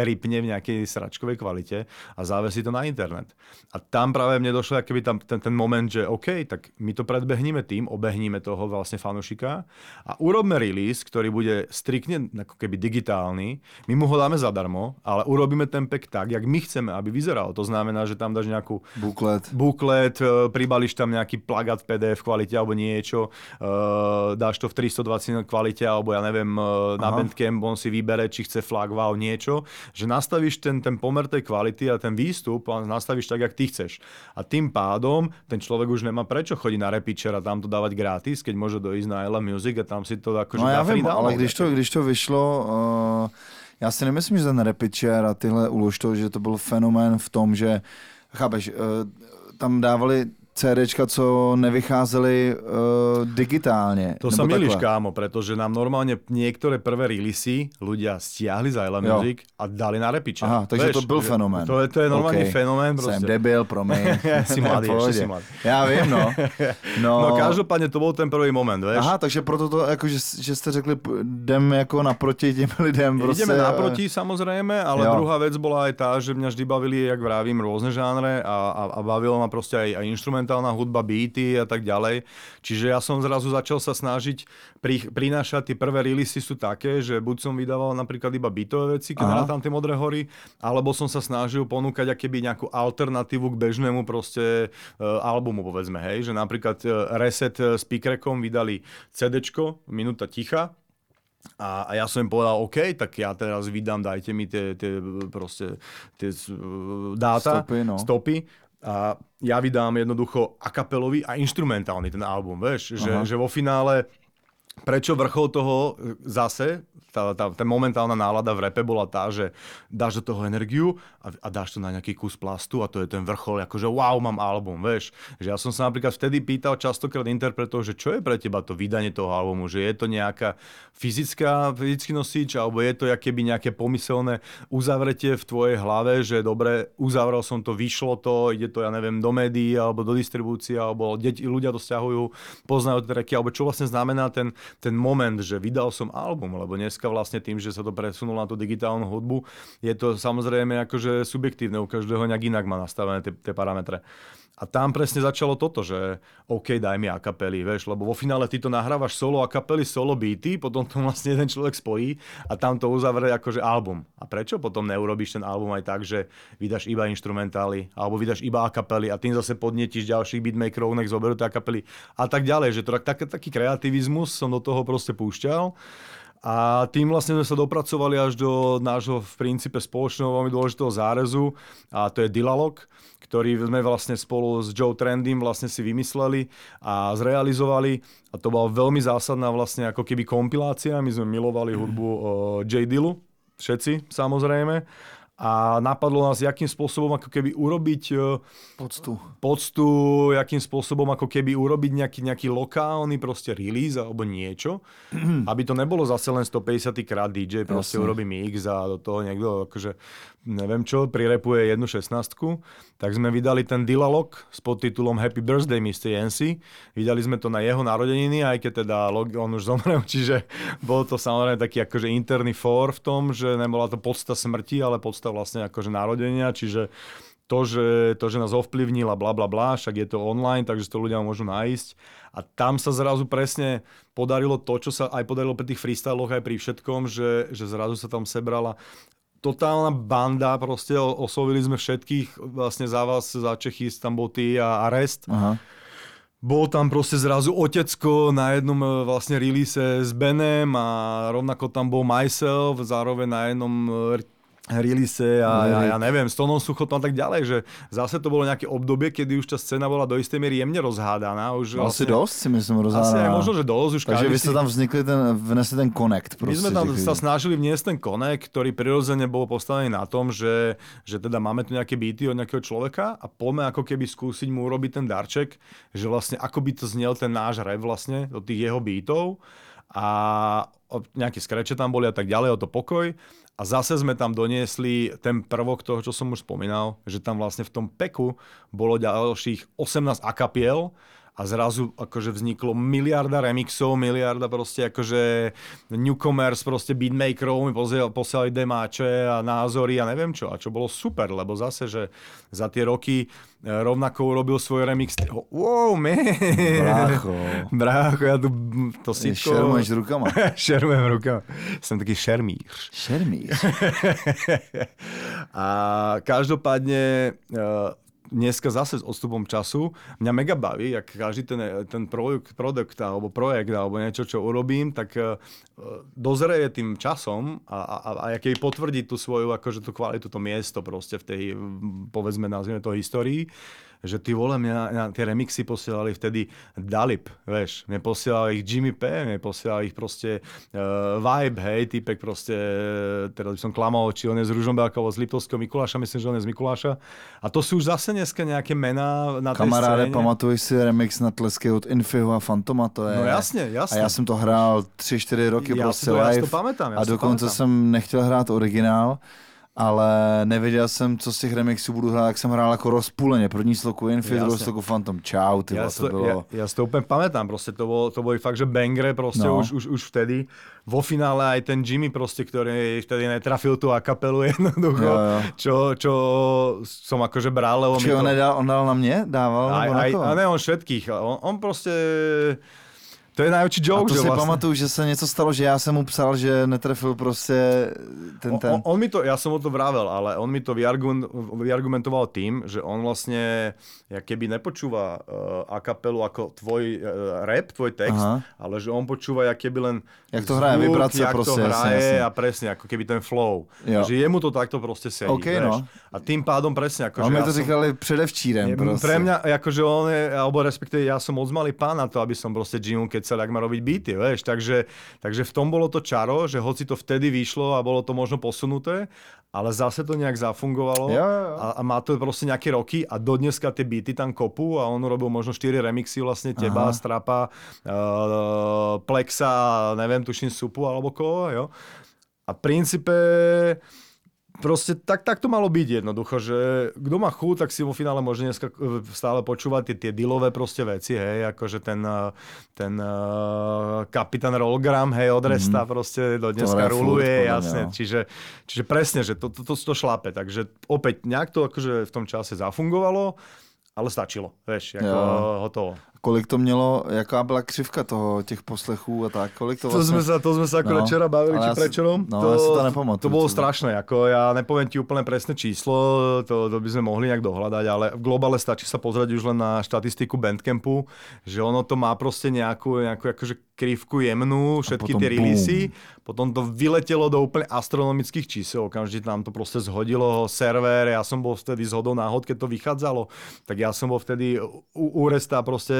ripne v nejakej sračkovej kvalite a závesí to na internet. A tam práve mne došlo akoby tam ten, ten moment, že OK, tak my to predbehníme tým, obehníme toho vlastne fanúšika a urobme release, ktorý bude striktne ako keby digitálny. My mu ho dáme zadarmo, ale urobíme ten pack tak, jak my chceme, aby vyzeral. To znamená, že tam dáš nejakú buklet, buklet pribališ tam nejaký plagát v pé dé ef kvalite alebo nie niečo, uh, dáš to v tristodvadsiatej kvalite, alebo ja neviem, uh, na Bandcamp on si vybere, či chce flag, wow, niečo, že nastavíš ten, ten pomer tej kvality a ten výstup nastavíš tak, jak ty chceš. A tým pádom ten človek už nemá prečo chodiť na repičer a tam to dávať gratis, keď môže dojít na I Love Music a tam si to akože... No já vím, ale když to, když to vyšlo, uh, já si nemyslím, že ten repičer a tyhle uložto, že to byl fenomén v tom, že, chápeš, uh, tam dávali CDčka, co nevycházely uh, digitálně. To sa milíš, kámo, pretože nám normálne niektoré prvé releasy ľudia stiahli za I Love Music a dali na repiče. Aha, takže Veš, to byl fenomén. To je, to je normálne okay. fenomén. Jsem debil, promiň. si mladý, ešte si mladý. Já vím, no. no. No každopádne to bol ten prvý moment, vieš. Aha, takže proto to, jako, že, že ste řekli, jdem jako naproti těm lidem. Prostě... Ideme naproti, samozřejmě, ale jo. Druhá vec bola aj tá, že mňa vždy bavili, jak vravím, rôzne žánre a, a, a bavilo ma proste aj, aj inštrument hudba, beaty a tak ďalej. Čiže ja som zrazu začal sa snažiť pri, prinášať, tie prvé releasy sú také, že buď som vydával napríklad iba beatové veci, keď hrátam tie Modré hory, alebo som sa snažil ponúkať akéby nejakú alternatívu k bežnému proste e, albumu, povedzme, hej, že napríklad e, Reset s P. Krekom vydali CDčko, Minúta ticha, a ja som im povedal, OK, tak ja teraz vydám, dajte mi tie, tie proste tie dáta, stopy, no. stopy a ja vydám jednoducho akapelový a instrumentálny ten album, vieš, že, že vo finále prečo vrchol toho zase, tá, tá, tá momentálna nálada v rape bola tá, že dáš do toho energiu a, a dáš to na nejaký kus plastu a to je ten vrchol, akože wow, mám album, vieš. Že ja som sa napríklad vtedy pýtal častokrát interpretov, že čo je pre teba to vydanie toho albumu, že je to nejaká fyzická, fyzický nosič, alebo je to jakéby nejaké pomyselné uzavretie v tvojej hlave, že dobre, uzavrel som to, vyšlo to, ide to, ja neviem, do médií, alebo do distribúcie, alebo deti, ľudia to stiahujú, poznajú tie tracky, alebo čo vlastne znamená ten ten moment, že vydal som album, lebo dneska vlastne tým, že sa to presunulo na tú digitálnu hudbu, je to samozrejme akože subjektívne, u každého nejak inak má nastavené tie, tie parametre. A tam presne začalo toto, že OK, daj mi a kapely, vieš, lebo vo finále ty to nahrávaš solo a kapely, solo beaty, potom to vlastne jeden človek spojí a tam to uzavrie akože album. A prečo potom neurobíš ten album aj tak, že vydáš iba instrumentály, alebo vydáš iba a kapely a tým zase podnetíš ďalších beatmakerov, nech zoberú tie a kapely a tak ďalej, že to tak, taký kreativizmus som do toho proste púšťal. A tým vlastne sme sa dopracovali až do nášho v princípe spoločného veľmi dôležitého zárezu a to je Dilalog, ktorý sme vlastne spolu s Joe Trendym vlastne si vymysleli a zrealizovali a to bola veľmi zásadná vlastne ako keby kompilácia. My sme milovali hudbu J. Dillu, všetci samozrejme. A napadlo nás, jakým spôsobom ako keby urobiť poctu, poctu jakým spôsobom ako keby urobiť nejaký, nejaký lokálny proste release alebo niečo, aby to nebolo zase len stopäťdesiat krát dý džej, proste Jasne. Urobí mix a do toho niekto akože, neviem čo, prirepuje jednu šestnástku. Tak sme vydali ten Dilalog s podtitulom Happy Birthday mister Yancy. Vydali sme to na jeho narodeniny, aj keď teda on už zomrel, čiže bol to samozrejme taký akože interný fór v tom, že nebola to podsta smrti, ale podsta vlastne akože narodenia, čiže to, že, to, že nás ovplyvnila bla bla bla, však je to online, takže to ľudia môžu nájsť. A tam sa zrazu presne podarilo to, čo sa aj podarilo pri tých freestyloch, aj pri všetkom, že, že zrazu sa tam sebrala totálna banda, proste oslovili sme všetkých, vlastne za vás, za Čechy, tam bol ty a, a Rest. Aha. Bol tam proste zrazu Otecko na jednom vlastne release s Benem a rovnako tam bol Myself, zároveň na jednom release a ja, ja neviem, s Tónom Suchotom a tak ďalej, že zase to bolo nejaké obdobie, kedy už tá scéna bola do istej miery jemne rozhádaná. Už asi vlastne, dosť si myslím rozhádaná. Asi aj možno, že dosť. Už takže vy ste si... tam vznikli ten, vnesli ten connect. Proste, my sme tam sa snažili vniesť ten connect, ktorý prirodzene bol postavený na tom, že, že teda máme tu nejaké beaty od nejakého človeka a poďme ako keby skúsiť mu urobiť ten darček, že vlastne ako by to znel ten náš rap vlastne do tých jeho beatov a nejaké skreče tam boli a tak ďalej, o to pokoj. A zase sme tam doniesli ten prvok toho, čo som už spomínal, že tam vlastne v tom peku bolo ďalších osemnásť akapiel a zrazu akože vzniklo miliarda remixov, miliarda proste akože newcomers, proste beatmakerov, mi posielali demáče a názory a neviem čo. A čo bolo super, lebo zase, že za tie roky rovnako urobil svoj remix. Wow, man! Brácho. Brácho, ja tu to sitko... Šermuješ rukama. Šermujem rukama. Som taký šermír. Šermír. A každopádne... dneska zase s odstupom času mňa mega baví, jak každý ten, ten produkt, produkt alebo projekt alebo niečo, čo urobím, tak dozreje tým časom a, a, a keď potvrdí tú svoju akože tú kvalitu, to miesto proste v tej, povedzme, nazvime to histórii, že ty vole, mňa tie remixy posielali vtedy Dalip, vieš, mne posielal ich Jimmy P, mne posielal ich proste uh, Vibe, hej, týpek proste, teraz by som klamal, či on je z Ružomberkovo, z Liptovského Mikuláša, myslím, že on je z Mikuláša. A to sú už zase dneska nejaké mená na tej scéně. Kamaráde, pamatuj si remix na Tlesky od Infihu a Fantoma, to je. No jasne, jasne. A já jsem to hrál tři čtyři roky já prostě to, live. Já to pamätám, já a dokonce pamätám. Jsem nechtěl hrát originál, ale nevěděl jsem, co z těch remixů budu hrát, jak jsem hrál jako rozpůleně. První sloku Infi, druhou sloku Phantom. Čau, ty vás to bylo. Já si to úplně pamätám, prostě to bylo, to bylo fakt, že bangre prostě no. už, už, už vtedy. Vo finále aj ten Jimmy prostě, který vtedy netrafil tu akapelu jednoducho, jo, jo. Čo, čo som akože bral, lebo Čiže mi to... on, nedal, on dal na mě? Dával? Aj, aj, a ne on všetkých, on, on prostě... To je najvětší joke, a to že si vlastně... pamatuju, že se něco stalo, že já jsem mu psal, že netrefil prostě ten ten. On, on mi to, já jsem mu to vravel, ale on mi to vyargumentoval tím, že on vlastně, jak keby nepočúva uh, a kapelu jako tvoj uh, rap, tvoj text, aha. Ale že on počúva, jak keby len jak to hraje, vibrace prostě, hraje a přesně, jako keby ten flow. Jo. Že jemu to takto prostě sedí, okay, no. A tím pádom přesně jako že on mi to říkali som... předevčírem prostě. Pro mě jakože on je, alebo respektive já jsem moc malý pán na to, aby som prostě Jimu keď celé, jak má robiť beaty, vieš, takže, takže v tom bolo to čaro, že hoci to vtedy vyšlo a bolo to možno posunuté, ale zase to nejak zafungovalo yeah, yeah. A, a má to proste nejaké roky a dodneska tie beaty tam kopu a on robil možno štyri remixy vlastne teba, aha. Strapa, uh, Plexa, neviem, tuším Supu alebo koho, jo. A v princípe proste tak, tak to malo byť jednoducho, že kto má chuť, tak si vo finále môže dneska stále počúvať tie, tie dealové proste veci, hej, akože ten, ten uh, kapitán Rollgram, hej, od Resta mm-hmm. proste do dneska ruluje, jasne, čiže, čiže presne, že to, to, to, to šlape, takže opäť nejak to akože v tom čase zafungovalo, ale stačilo, vieš, jako hotovo. Kolik to mělo, jaká byla křivka toho těch poslechů a tak, kolik to vlastně... To jsme se, to jsme se jako no, večera bavili, či prečerom. No, to, já si to nepamatuju. To bylo strašné, jako já nepovím ti úplně přesné číslo, to, to by jsme mohli nějak dohledat, ale v globále stačí se pozrieť už len na statistiku Bandcampu, že ono to má prostě nějakou, nějakou jakože krivku jemnou, všetky ty releasy, potom to vyletělo do úplně astronomických čísel, okamžitě nám to prostě zhodilo server, já jsem byl vtedy zhodou náhod, keď to vychádzalo, tak já jsem byl vtedy u, u Resta prostě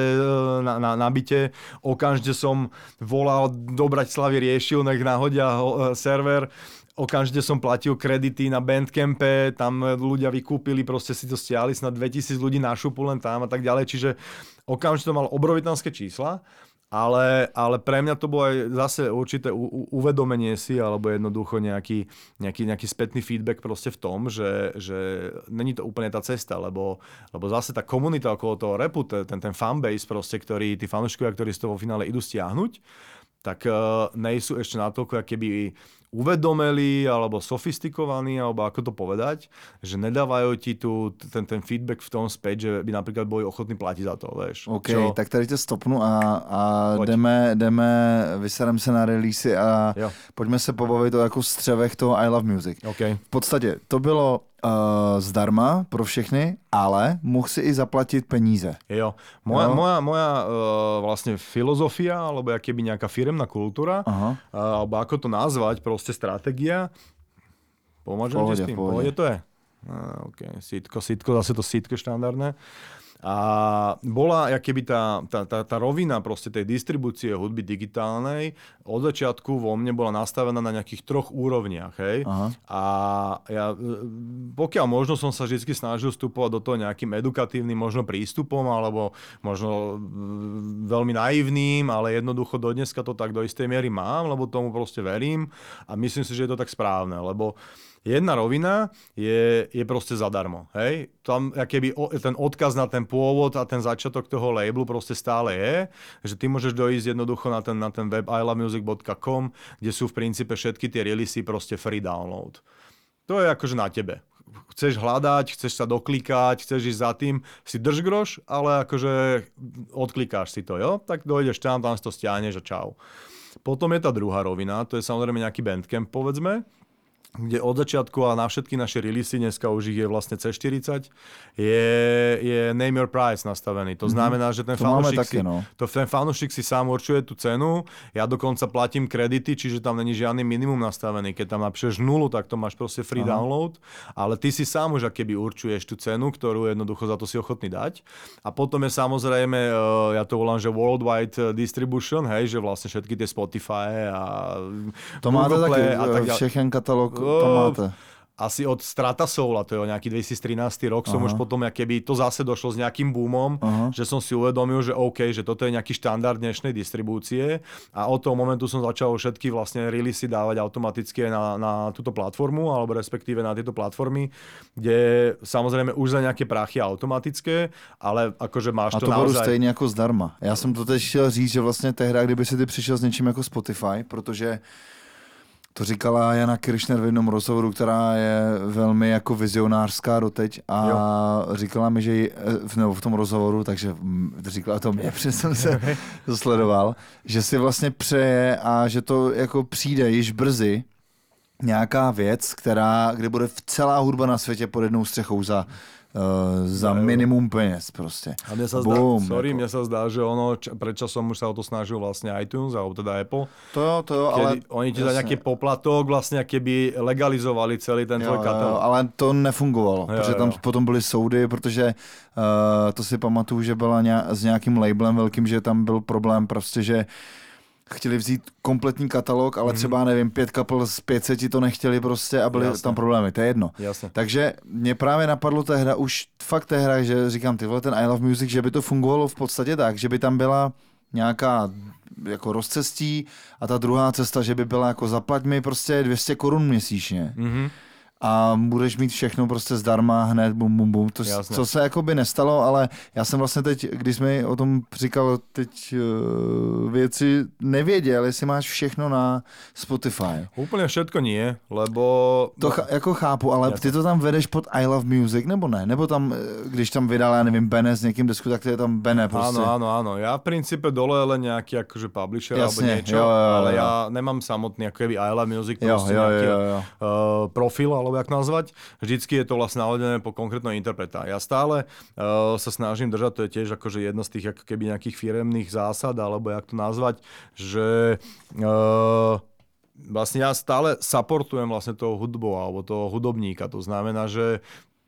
na, na, na byte. Okamžite som volal do Bratislavy, riešil, nech nahodia ho, server. Okamžite som platil kredity na Bandcampe, tam ľudia vykúpili, proste si to stiahli, snad dvetisíc ľudí na šupu len tam a tak ďalej. Čiže okamžite to mal obrovitánske čísla, ale, ale pre mňa to bolo aj zase určité u, u, uvedomenie si, alebo jednoducho nejaký, nejaký, nejaký spätný feedback proste v tom, že, že není to úplne tá cesta, lebo, lebo zase tá komunita okolo toho rapu, ten, ten fanbase proste, ktorý, tí fanúškovia, ktorí z toho vo finále idú stiahnuť, tak uh, nejsú ešte natoľko, akéby uvedomeli, alebo sofistikovaní, alebo ako to povedať, že nedávajú ti tu ten, ten feedback v tom späť, že by napríklad boli ochotní platiť za to, vieš. OK, čo? Tak tady te stopnu a, a jdeme, jdeme, vyserem se na releasy a jo. Pojďme se pobavit o jako střevech toho I Love Music. Okay. V podstatě to bylo uh, zdarma pro všechny, ale mohl si i zaplatit peníze. Jo, moja, jo? moja, moja uh, vlastně filozofia, alebo jak je by nějaká firemná kultura, uh, alebo ako to nazvať, prostě prostě strategia. Pomážem ti s tým, pohodě to je. Ah, okay. Sítko, sítko, zase to sítko štandardné. A bola jakéby tá, tá, tá, tá rovina proste tej distribúcie hudby digitálnej od začiatku vo mne bola nastavená na nejakých troch úrovniach. Hej? A ja, pokiaľ možno som sa vždy snažil vstupovať do toho nejakým edukatívnym možno prístupom alebo možno veľmi naivným, ale jednoducho do dneska to tak do istej miery mám, lebo tomu proste verím a myslím si, že je to tak správne, lebo jedna rovina je, je proste zadarmo, hej? Tam akéby ten odkaz na ten pôvod a ten začiatok toho labelu proste stále je, že ty môžeš dojsť jednoducho na ten, na ten web i love music dot com, kde sú v princípe všetky tie releasy proste free download. To je akože na tebe. Chceš hľadať, chceš sa doklikať, chceš ísť za tým, si drž groš, ale akože odklikáš si to, jo? Tak dojdeš tam, tam si to stiahneš a čau. Potom je tá druhá rovina, to je samozrejme nejaký Bandcamp, povedzme, kde od začiatku a na všetky naše releasy, dneska už ich je vlastne cé štyridsať, je, je name your price nastavený. To znamená, že ten fanúšik si, no. si sám určuje tú cenu. Ja dokonca platím kredity, čiže tam není žiadny minimum nastavený. Keď tam napíšeš nulu, tak to máš proste free Aha. download, ale ty si sám už akéby určuješ tú cenu, ktorú jednoducho za to si ochotný dať. A potom je samozrejme, ja to volám, že worldwide distribution, hej, že vlastne všetky tie Spotify a to Google Play a tak ďalej. Všechen katalóg Památe. Asi od Strata Soula, to je o nejaký dvetisíctrinásty rok, Aha. som už potom, keby to zase došlo s nejakým boomom, Aha. že som si uvedomil, že OK, že toto je nejaký štandard dnešnej distribúcie a od toho momentu som začal všetky vlastne releasy dávať automaticky na, na túto platformu, alebo respektíve na tieto platformy, kde samozrejme už za nejaké prachy automatické, ale akože máš to, to naozaj... A to bylo stejně jako zdarma. Já jsem to teď chtěl říct, že vlastně tehda, kdyby si ty přišel s něčím jako Spotify, protože to říkala Jana Kiršner v jednom rozhovoru, která je velmi jako vizionářská doteď a jo. říkala mi, že v, nebo v tom rozhovoru, takže říkala to mě, protože jsem se sledoval, že si vlastně přeje a že to jako přijde již brzy nějaká věc, která, kde bude celá hudba na světě pod jednou střechou za Uh, za no, minimum peněz prostě. A mne sa zdá, Boom, sorry, jako. mne sa zdá, že ono, č- predčasom už sa o to snažil vlastne iTunes, alebo teda Apple. To jo, to jo, ale... Oni ti za nejaký poplatok vlastne, keby legalizovali celý ten jo, tvoj katalog. Ale to nefungovalo, jo, protože tam jo. potom byly soudy, protože uh, to si pamatuju, že byla ně- s nějakým labelem velkým, že tam byl problém prostě, že chtěli vzít kompletní katalog, ale mm-hmm. třeba, nevím, pět kapel z pětseti to nechtěli prostě a byly Jasne. tam problémy, to je jedno. Jasne. Takže mě právě napadlo ta hra, už fakt ta hra, že říkám, ty vole, ten I Love Music, že by to fungovalo v podstatě tak, že by tam byla nějaká jako rozcestí a ta druhá cesta, že by byla jako zaplať mi prostě dvě stě korun měsíčně. Mm-hmm. A budeš mít všechno prostě zdarma, hned bum, bum, bum, to, co se jako by nestalo, ale já jsem vlastně teď, když jsme o tom říkal teď uh, věci, nevěděl, jestli máš všechno na Spotify. Úplně všechno nie, lebo... To ch- jako chápu, ale jasne. Ty to tam vedeš pod I Love Music, nebo ne? Nebo tam, když tam vydal, já nevím, Bene s někým disku, tak to je tam Bene prostě. Ano, ano, ano, já v principe dole je len nějaký jakože publisher alebo něčo, jo, jo, jo, ale jo. já nemám samotný jako I Love Music, prostě nějaký uh, profil, ale jak nazvať, vždycky je to vlastne naladené po konkrétnom interpreta. Ja stále uh, sa snažím držať, to je tiež akože jedna z tých ako keby nejakých firemných zásad, alebo jak to nazvať, že uh, vlastne ja stále supportujem vlastne toho hudbu alebo toho hudobníka. To znamená, že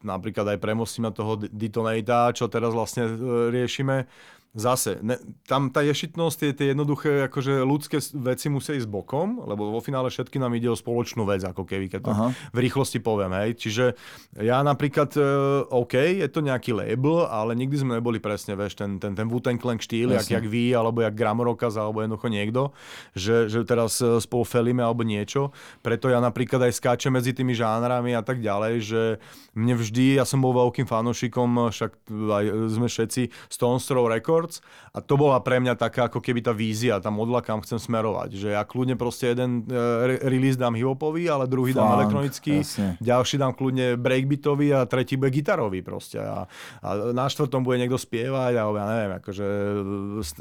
napríklad aj premostím na toho Detonata, čo teraz vlastne riešime. Zase, ne, tam tá ješitnosť, tie, tie jednoduché akože ľudské veci musia ísť bokom, lebo vo finále všetky nám ide o spoločnú vec, ako keby, keď to Aha. v rýchlosti poviem. Hej. Čiže ja napríklad, OK, je to nejaký label, ale nikdy sme neboli presne, vieš, ten, ten, ten Wu-Tang Clan štýl, jak, jak vy, alebo jak Gramrockaz, alebo jednoducho niekto, že, že teraz spolu felíme, alebo niečo. Preto ja napríklad aj skáčem medzi tými žánrami a tak ďalej, že mne vždy, ja som bol veľkým fanúšikom, však aj sme všetci, Stones Throw Records, a to bola pre mňa taká ako keby tá vízia, tam odľa kam chcem smerovať, že ja kľudne proste jeden e, release dám hiphopový, ale druhý Funk, dám elektronický, jasne. Ďalší dám kľudne breakbeatový a tretí bude gitarový proste a, a na štvrtom bude niekto spievať a ja neviem, akože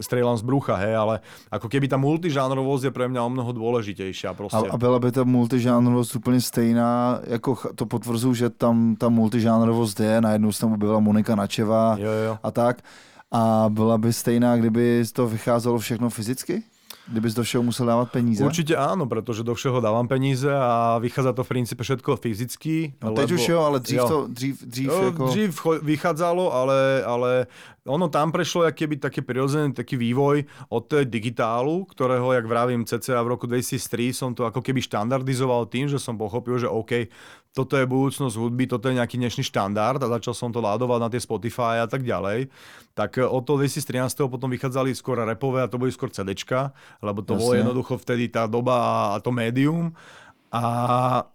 strieľam z brucha, hej, ale ako keby tá multižánrovosť je pre mňa o mnoho dôležitejšia proste. A, a byla by tá multižánrovosť úplne stejná, ako to potvrdzujú, že tam tá multižánrovosť je, najednou sa tam objevila Monika Načeva jo, jo. a tak. A byla by stejná, kdyby to vycházelo všechno fyzicky? Kdybys do všeho musel dávat peníze? Určitě ano, protože do všeho dávám peníze a vychází to v principe všetko fyzicky. No teď lebo... už jo, ale dřív jo. to dřív, dřív jo, jako... Dřív vychádzalo, ale, ale ono tam prešlo jak keby taký prirodzený taký vývoj od digitálu, ktorého, jak vravím, cca v roku dvetisíctri som to ako keby štandardizoval tým, že som pochopil, že OK, toto je budúcnosť hudby, toto je nejaký dnešný štandard a začal som to ládovať na tie Spotify a tak ďalej. Tak od toho dvetisíctrinásť potom vychádzali skôr rapové a to boli skôr CDčka, lebo to Jasne. Bolo jednoducho vtedy tá doba a to médium. A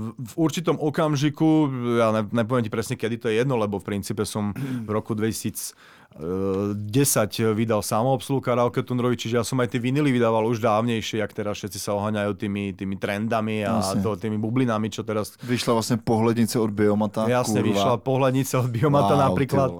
v určitom okamžiku, ja nepoviem ti presne, kedy to je jedno, lebo v princípe som v roku dvetisícdesať vydal samoobsluhu Karaoke Tundru, čiže ja som aj tie vinily vydával už dávnejšie, jak teraz všetci sa oháňajú tými, tými trendami a to, tými bublinami, čo teraz... Vyšla vlastne pohľadnice od Biomata. Jasne, kurva. vyšla pohľadnice od Biomata wow, napríklad.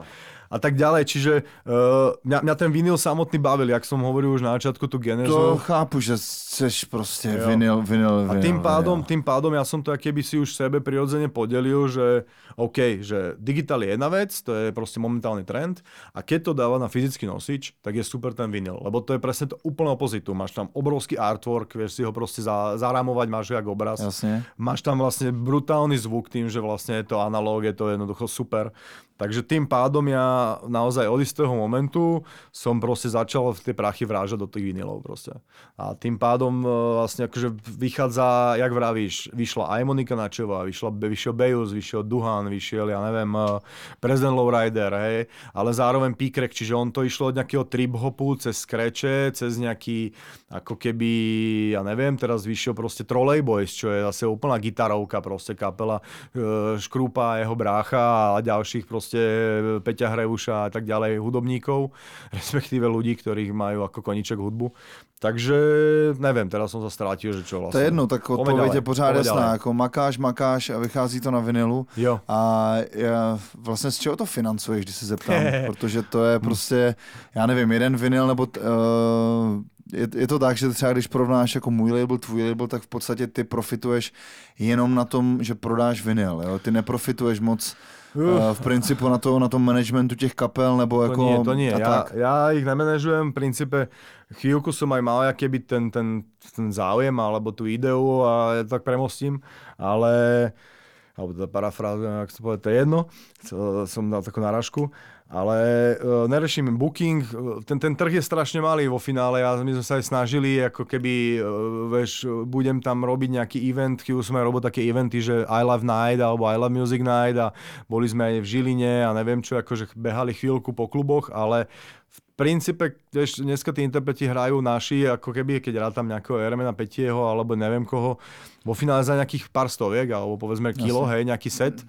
a tak ďalej. Čiže uh, mňa, mňa ten vinyl samotný bavil, jak som hovoril už na začiatku tú genézu. To chápu, že chceš proste vinyl, vinyl, vinyl. A tým pádom, tým pádom ja som to akéby si už sebe prirodzene podelil, že OK, že digitál je jedna vec, to je proste momentálny trend a keď to dáva na fyzický nosič, tak je super ten vinyl, lebo to je presne to úplné opozitum. Máš tam obrovský artwork, vieš si ho proste za, zarámovať, máš jak obraz. Jasne. Máš tam vlastne brutálny zvuk tým, že vlastne je to analóg, je to jednoducho super. Takže tým pádom ja naozaj od istého momentu som proste začal tie prachy vrážať do tých vinilov proste. A tým pádom vlastne akože vychádza, jak vravíš, vyšla aj Monika Načeva, vyšla, vyšiel Bejus, vyšiel Duhan, vyšiel, ja neviem, President Lowrider, hej, ale zároveň P. Krek, čiže on to išlo od nejakého trip-hopu cez scratche, cez nejaký, ako keby, ja neviem, teraz vyšiel proste Trolley Boys, čo je zase úplná gitarovka proste, kapela Škrúpa, jeho brácha a ďalších proste Peťa Hrevuša a tak ďalej hudobníkov, respektíve ľudí, ktorých majú ako koníček hudbu. Takže nevím, teda jsem se ztratil, že čo vlastně. To je jedno, tak odpověď je pořád jasná, jako makáš, makáš a vychází to na vinilu. Jo. A vlastně z čeho to financuješ, když se zeptám, protože to je prostě, já nevím, jeden vinyl, nebo t, uh, je, je to tak, že třeba když porovnáš jako můj label, tvůj label, tak v podstatě ty profituješ jenom na tom, že prodáš vinyl, jo? Ty neprofituješ moc Uh, v principu na, to, na tom managementu těch kapel, nebo to jako... Nie, to nie, ja, ja ich nemenežujem, v principe chvíľku som aj mal keby ten, ten, ten záujem, alebo tú ideu a ja tak premostím, ale, alebo to parafrázujem, jak to povedať, to je jedno, som dal takú narážku, ale e, nereším booking, ten, ten trh je strašne malý vo finále a my sme sa aj snažili, ako keby, e, veš, budem tam robiť nejaký event, chvíľu sme robili také eventy, že I Love Night alebo I Love Music Night a boli sme aj v Žiline a neviem čo, akože behali chvíľku po kluboch, ale v princípe, vieš, dneska tí interpreti hrajú naši, ako keby, keď rád tam nejakého Ermena Petieho alebo neviem koho, vo finále za nejakých pár stoviek alebo povedzme kilo, hej, nejaký set.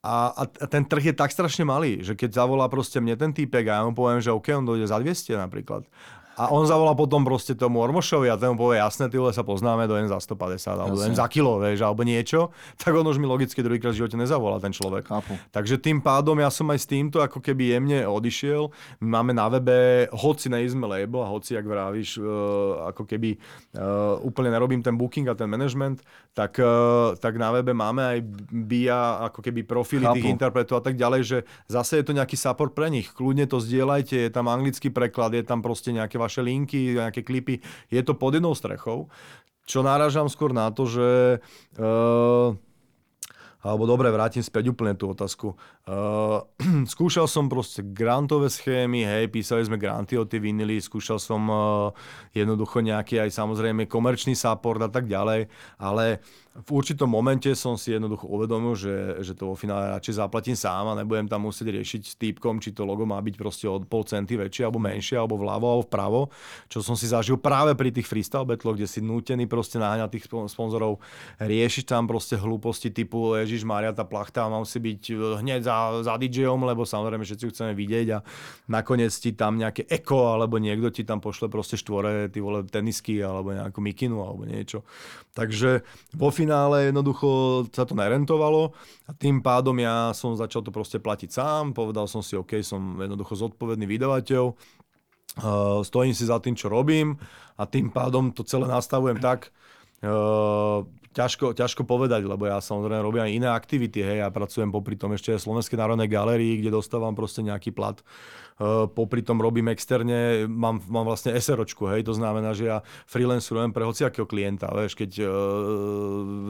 A, a ten trh je tak strašne malý, že keď zavolá proste mne ten týpek a ja mu poviem, že OK, on dojde za dvesto napríklad. A on zavolá potom proste tomu Ormošovi a ten mu povie, jasné, ty vole, sa poznáme, dojem za stopäťdesiat alebo dojem za kilo, vieš, alebo niečo, tak on už mi logicky druhýkrát v živote nezavolá ten človek. Chápu. Takže tým pádom ja som aj s týmto ako keby jemne odišiel. My máme na webe, hoci nejsme label a hoci, jak vravíš, ako keby úplne nerobím ten booking a ten management, tak, tak na webe máme aj bé í á, ako keby profily Chápu. Tých interpretov a tak ďalej, že zase je to nejaký support pre nich. Kľudne to zdieľajte, je tam anglický preklad, je tam proste nejaké vaš naše linky, nejaké klipy, je to pod jednou strechou, čo náražam skôr na to, že uh, alebo dobre, vrátim späť úplne tú otázku. Uh, skúšal som proste grantové schémy, hej, písali sme granty o tie vinily, skúšal som uh, jednoducho nejaký aj samozrejme komerčný support a tak ďalej, ale v určitom momente som si jednoducho uvedomil, že, že to vo finále radšej zaplatím sám a nebudem tam musieť riešiť s týpkom, či to logo má byť proste od pol centy väčšie alebo menšie, alebo vľavo alebo vpravo, čo som si zažil práve pri tých freestyle battle, kde si nútený proste naháňať tých sponzorov, riešiť tam proste hlúposti typu Ježiš Mária, tá plachta, mám si byť hneď za, za dí džejom, lebo samozrejme všetci ju chceme vidieť a nakoniec ti tam nejaké eko, alebo niekto ti tam pošle proste štvore, ty vole, tenisky alebo nejakú mikinu alebo niečo. Takže vo finále jednoducho sa to nerentovalo a tým pádom ja som začal to proste platiť sám, povedal som si OK, som jednoducho zodpovedný vydavateľ, uh, stojím si za tým, čo robím a tým pádom to celé nastavujem tak, uh, Ťažko, ťažko povedať, lebo ja samozrejme robím aj iné aktivity, hej, ja pracujem popri tom ešte v Slovenskej národnej galérii, kde dostávam proste nejaký plat. Uh, popri tom robím externe, mám, mám vlastne SROčku, hej, to znamená, že ja freelancerujem pre hociakého klienta, vieš, keď uh,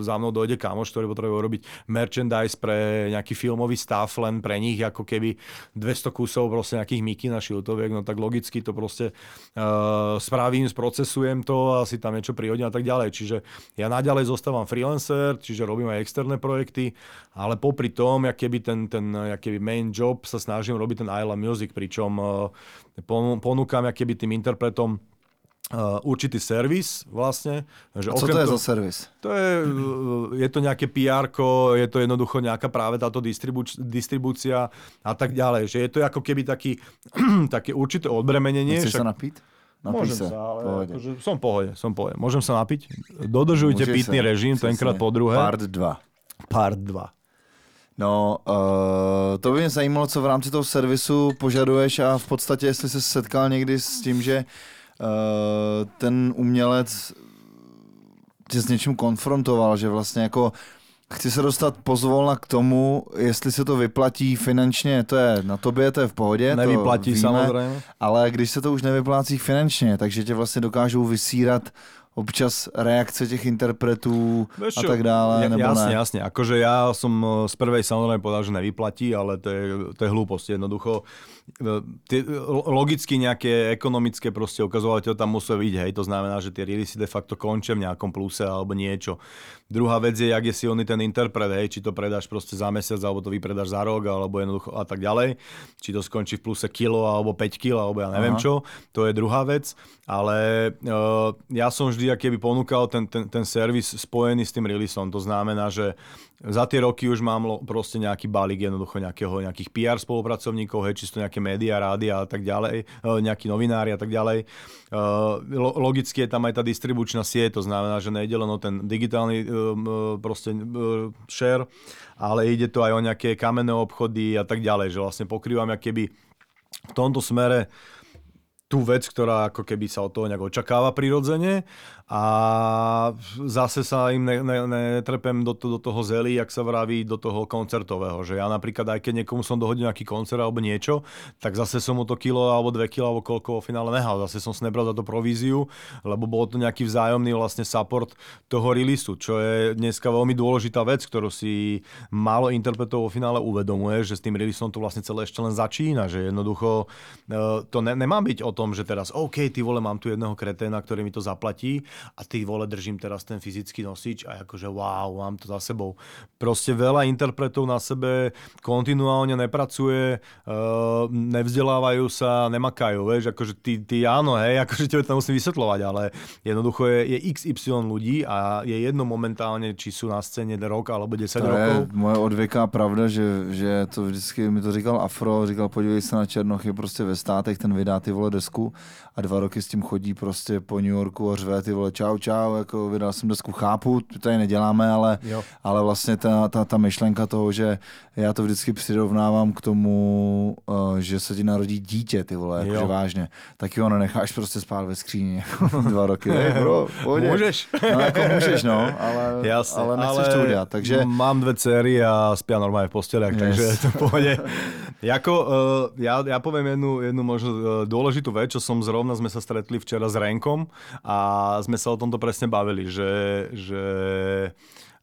za mnou dojde kamoš, ktorý potrebuje robiť merchandise pre nejaký filmový stav, len pre nich ako keby dvesto kusov proste nejakých mikin a šiltoviek, no tak logicky to proste uh, spravím, sprocesujem to a si tam niečo prihodím a tak ďalej, čiže ja naďalej zostávam Mám freelancer, čiže robím aj externé projekty, ale popri tom, jak keby ten, ten jak keby main job, sa snažím robiť ten I Love Music, pričom uh, ponúkam jak keby tým interpretom Uh, určitý servis vlastne. Že a co to je to, za servis? To je, je to nejaké pé érko, je to jednoducho nejaká práve táto distribu- distribúcia a tak ďalej. Že je to ako keby taký, také určité odbremenenie. Chceš však... sa napiť? Napíš môžem sa, ale akože som v pohode, som v pohode. Môžem sa napiť? Dodržujte pitný režim, tenkrát po druhé. Part dva. Part dva. No, uh, to by mě zajímalo, co v rámci toho servisu požaduješ a v podstatě, jestli jsi se setkal někdy s tím, že uh, ten umělec tě s něčím konfrontoval, že vlastně jako chci se dostat pozvolna k tomu, jestli se to vyplatí finančně, to je na tobě, to je v pohodě, nevyplatí, to víme, samozřejmě. Ale když se to už nevyplácí finančně, takže tě vlastně dokážou vysírat občas reakce těch interpretů a tak dále, nebo jasne, ne? Jasne, akože ja som z prvej samozrejme povedal, že nevyplatí, ale to je, to je hlúposť. Jednoducho, tie, logicky nejaké ekonomické proste ukazovateľ tam musí byť, hej, to znamená, že tie releasy de facto končia v nejakom pluse alebo niečo. Druhá vec je, jak je silný ten interpret, hej, či to predáš proste za mesiac, alebo to vypredáš za rok, alebo jednoducho a tak ďalej. Či to skončí v pluse kilo, alebo päť kil, alebo ja neviem Aha. čo, to je druhá vec, ale uh, ja som vždy, aký by ponúkal ten, ten, ten servis spojený s tým releaseom. To znamená, že za tie roky už mám lo, proste nejaký balík jednoducho nejakého, nejakých pé er spolupracovníkov, hej, čisto nejaké média, rádia a tak ďalej, nejakí novinári a tak ďalej. Lo, logicky je tam aj tá distribučná sieť, to znamená, že nejde len o ten digitálny proste share, ale ide to aj o nejaké kamenné obchody a tak ďalej, že vlastne pokrývam akéby v tomto smere tú vec, ktorá ako keby sa od toho nejak očakáva prirodzene a zase sa im netrepem ne, ne do, to, do toho zelí, jak sa vraví, do toho koncertového. Že ja napríklad, aj keď niekomu som dohodil nejaký koncert alebo niečo, tak zase som mu to kilo alebo dve kilo alebo koľko vo finále nehal. Zase som si nebral za to províziu, lebo bolo to nejaký vzájomný vlastne support toho release, čo je dneska veľmi dôležitá vec, ktorú si málo interpretov vo finále uvedomuje, že s tým releaseom to vlastne celé ešte len začína, že jednoducho to ne, nemá byť o tom, že teraz, OK, ty vole, mám tu jedného kreténa, ktorý mi to zaplatí a ty vole, držím teraz ten fyzický nosič a akože wow, mám to za sebou. Proste veľa interpretov na sebe kontinuálne nepracuje, uh, nevzdelávajú sa, nemakajú, vieš, akože ty, ty áno, hej, akože tebe to musím vysvetľovať, ale jednoducho je, je iks ypsilon ľudí a je jedno momentálne, či sú na scéne rok alebo desať to rokov. To je moje odveká pravda, že, že to vždycky mi to říkal Afro, říkal, podívej sa na Černoch, je proste ve státech, ten vydá ty vole desku a dva roky s tím chodí prostě po New Yorku a řve ty vole čau čau, jako vydal jsem desku, chápu, to tady neděláme, ale, ale vlastně ta, ta, ta myšlenka toho, že já to vždycky přirovnávám k tomu, že se ti narodí dítě, ty vole, jakože vážně, tak jo, necháš prostě spát ve skříni dva roky, ne, bro, můžeš. No jako můžeš, no, ale, jasne, ale nechceš ale to udělat, takže mám dvě dcery a spí normálně v postelách, yes. Takže to v pohodě. Jako, já, já povím jednu, jednu možno dôležitú vec, čo som zrovna, sme sa stretli včera s Renkom a sme sa o tomto presne bavili, že, že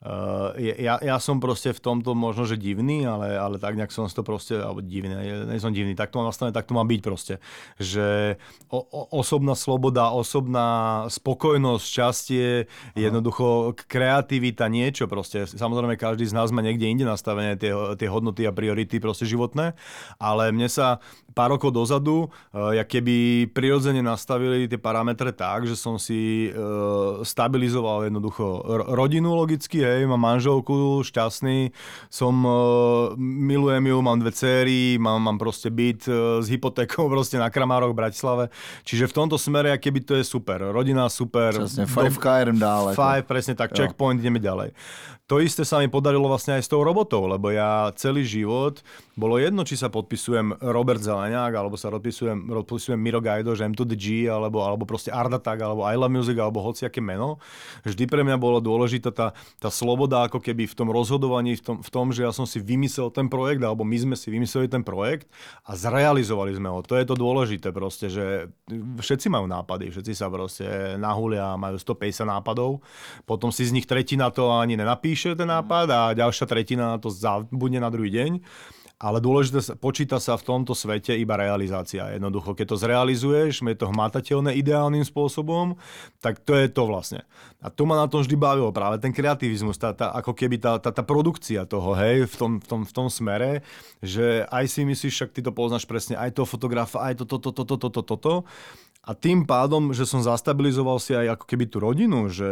uh, ja, ja som proste v tomto možno, že divný, ale, ale tak nejak som to proste, alebo divný, ne som divný, tak to mám nastavené, tak to má byť proste, že o, o, osobná sloboda, osobná spokojnosť, šťastie, jednoducho kreativita, niečo proste, samozrejme každý z nás má niekde inde nastavené tie, tie hodnoty a priority proste životné, ale mne sa pár rokov dozadu, ja keby prirodzene nastavili tie parametre tak, že som si stabilizoval jednoducho rodinu logicky, hej, mám manželku, šťastný, som, milujem ju, mám dve dcery, mám, mám proste byt s hypotékou proste na Kramároch v Bratislave, čiže v tomto smere, ja keby to je super, rodina super. Časne, päťka idem dále. päť, presne tak, jo. Checkpoint, ideme ďalej. To isté sa mi podarilo vlastne aj s tou robotou, lebo ja celý život, bolo jedno, či sa podpisujem Robert Zeleňák, alebo sa podpisujem, podpisujem Miro Gajdoš, em dva dé gé, alebo, alebo proste Art Attack, alebo I Love Music, alebo hociaké meno. Vždy pre mňa bolo dôležitá tá, tá sloboda, ako keby v tom rozhodovaní, v tom, v tom, že ja som si vymyslel ten projekt, alebo my sme si vymysleli ten projekt a zrealizovali sme ho. To je to dôležité proste, že všetci majú nápady, všetci sa proste nahulia, majú stopäťdesiat nápadov, potom si z nich tretina to ani nenapíš, ten nápad a ďalšia tretina na to zabudne na druhý deň. Ale dôležité, počíta sa v tomto svete iba realizácia. Jednoducho, keď to zrealizuješ, je to hmatateľné ideálnym spôsobom, tak to je to vlastne. A to ma na tom vždy bavilo, práve ten kreativizmus, tá, tá, ako keby tá, tá, tá produkcia toho, hej, v tom, v, tom, v tom smere, že aj si myslíš, však ty to poznáš presne, aj toho fotografa, aj toto, toto, toto, toto, toto. A tým pádom, že som zastabilizoval si aj ako keby tú rodinu, že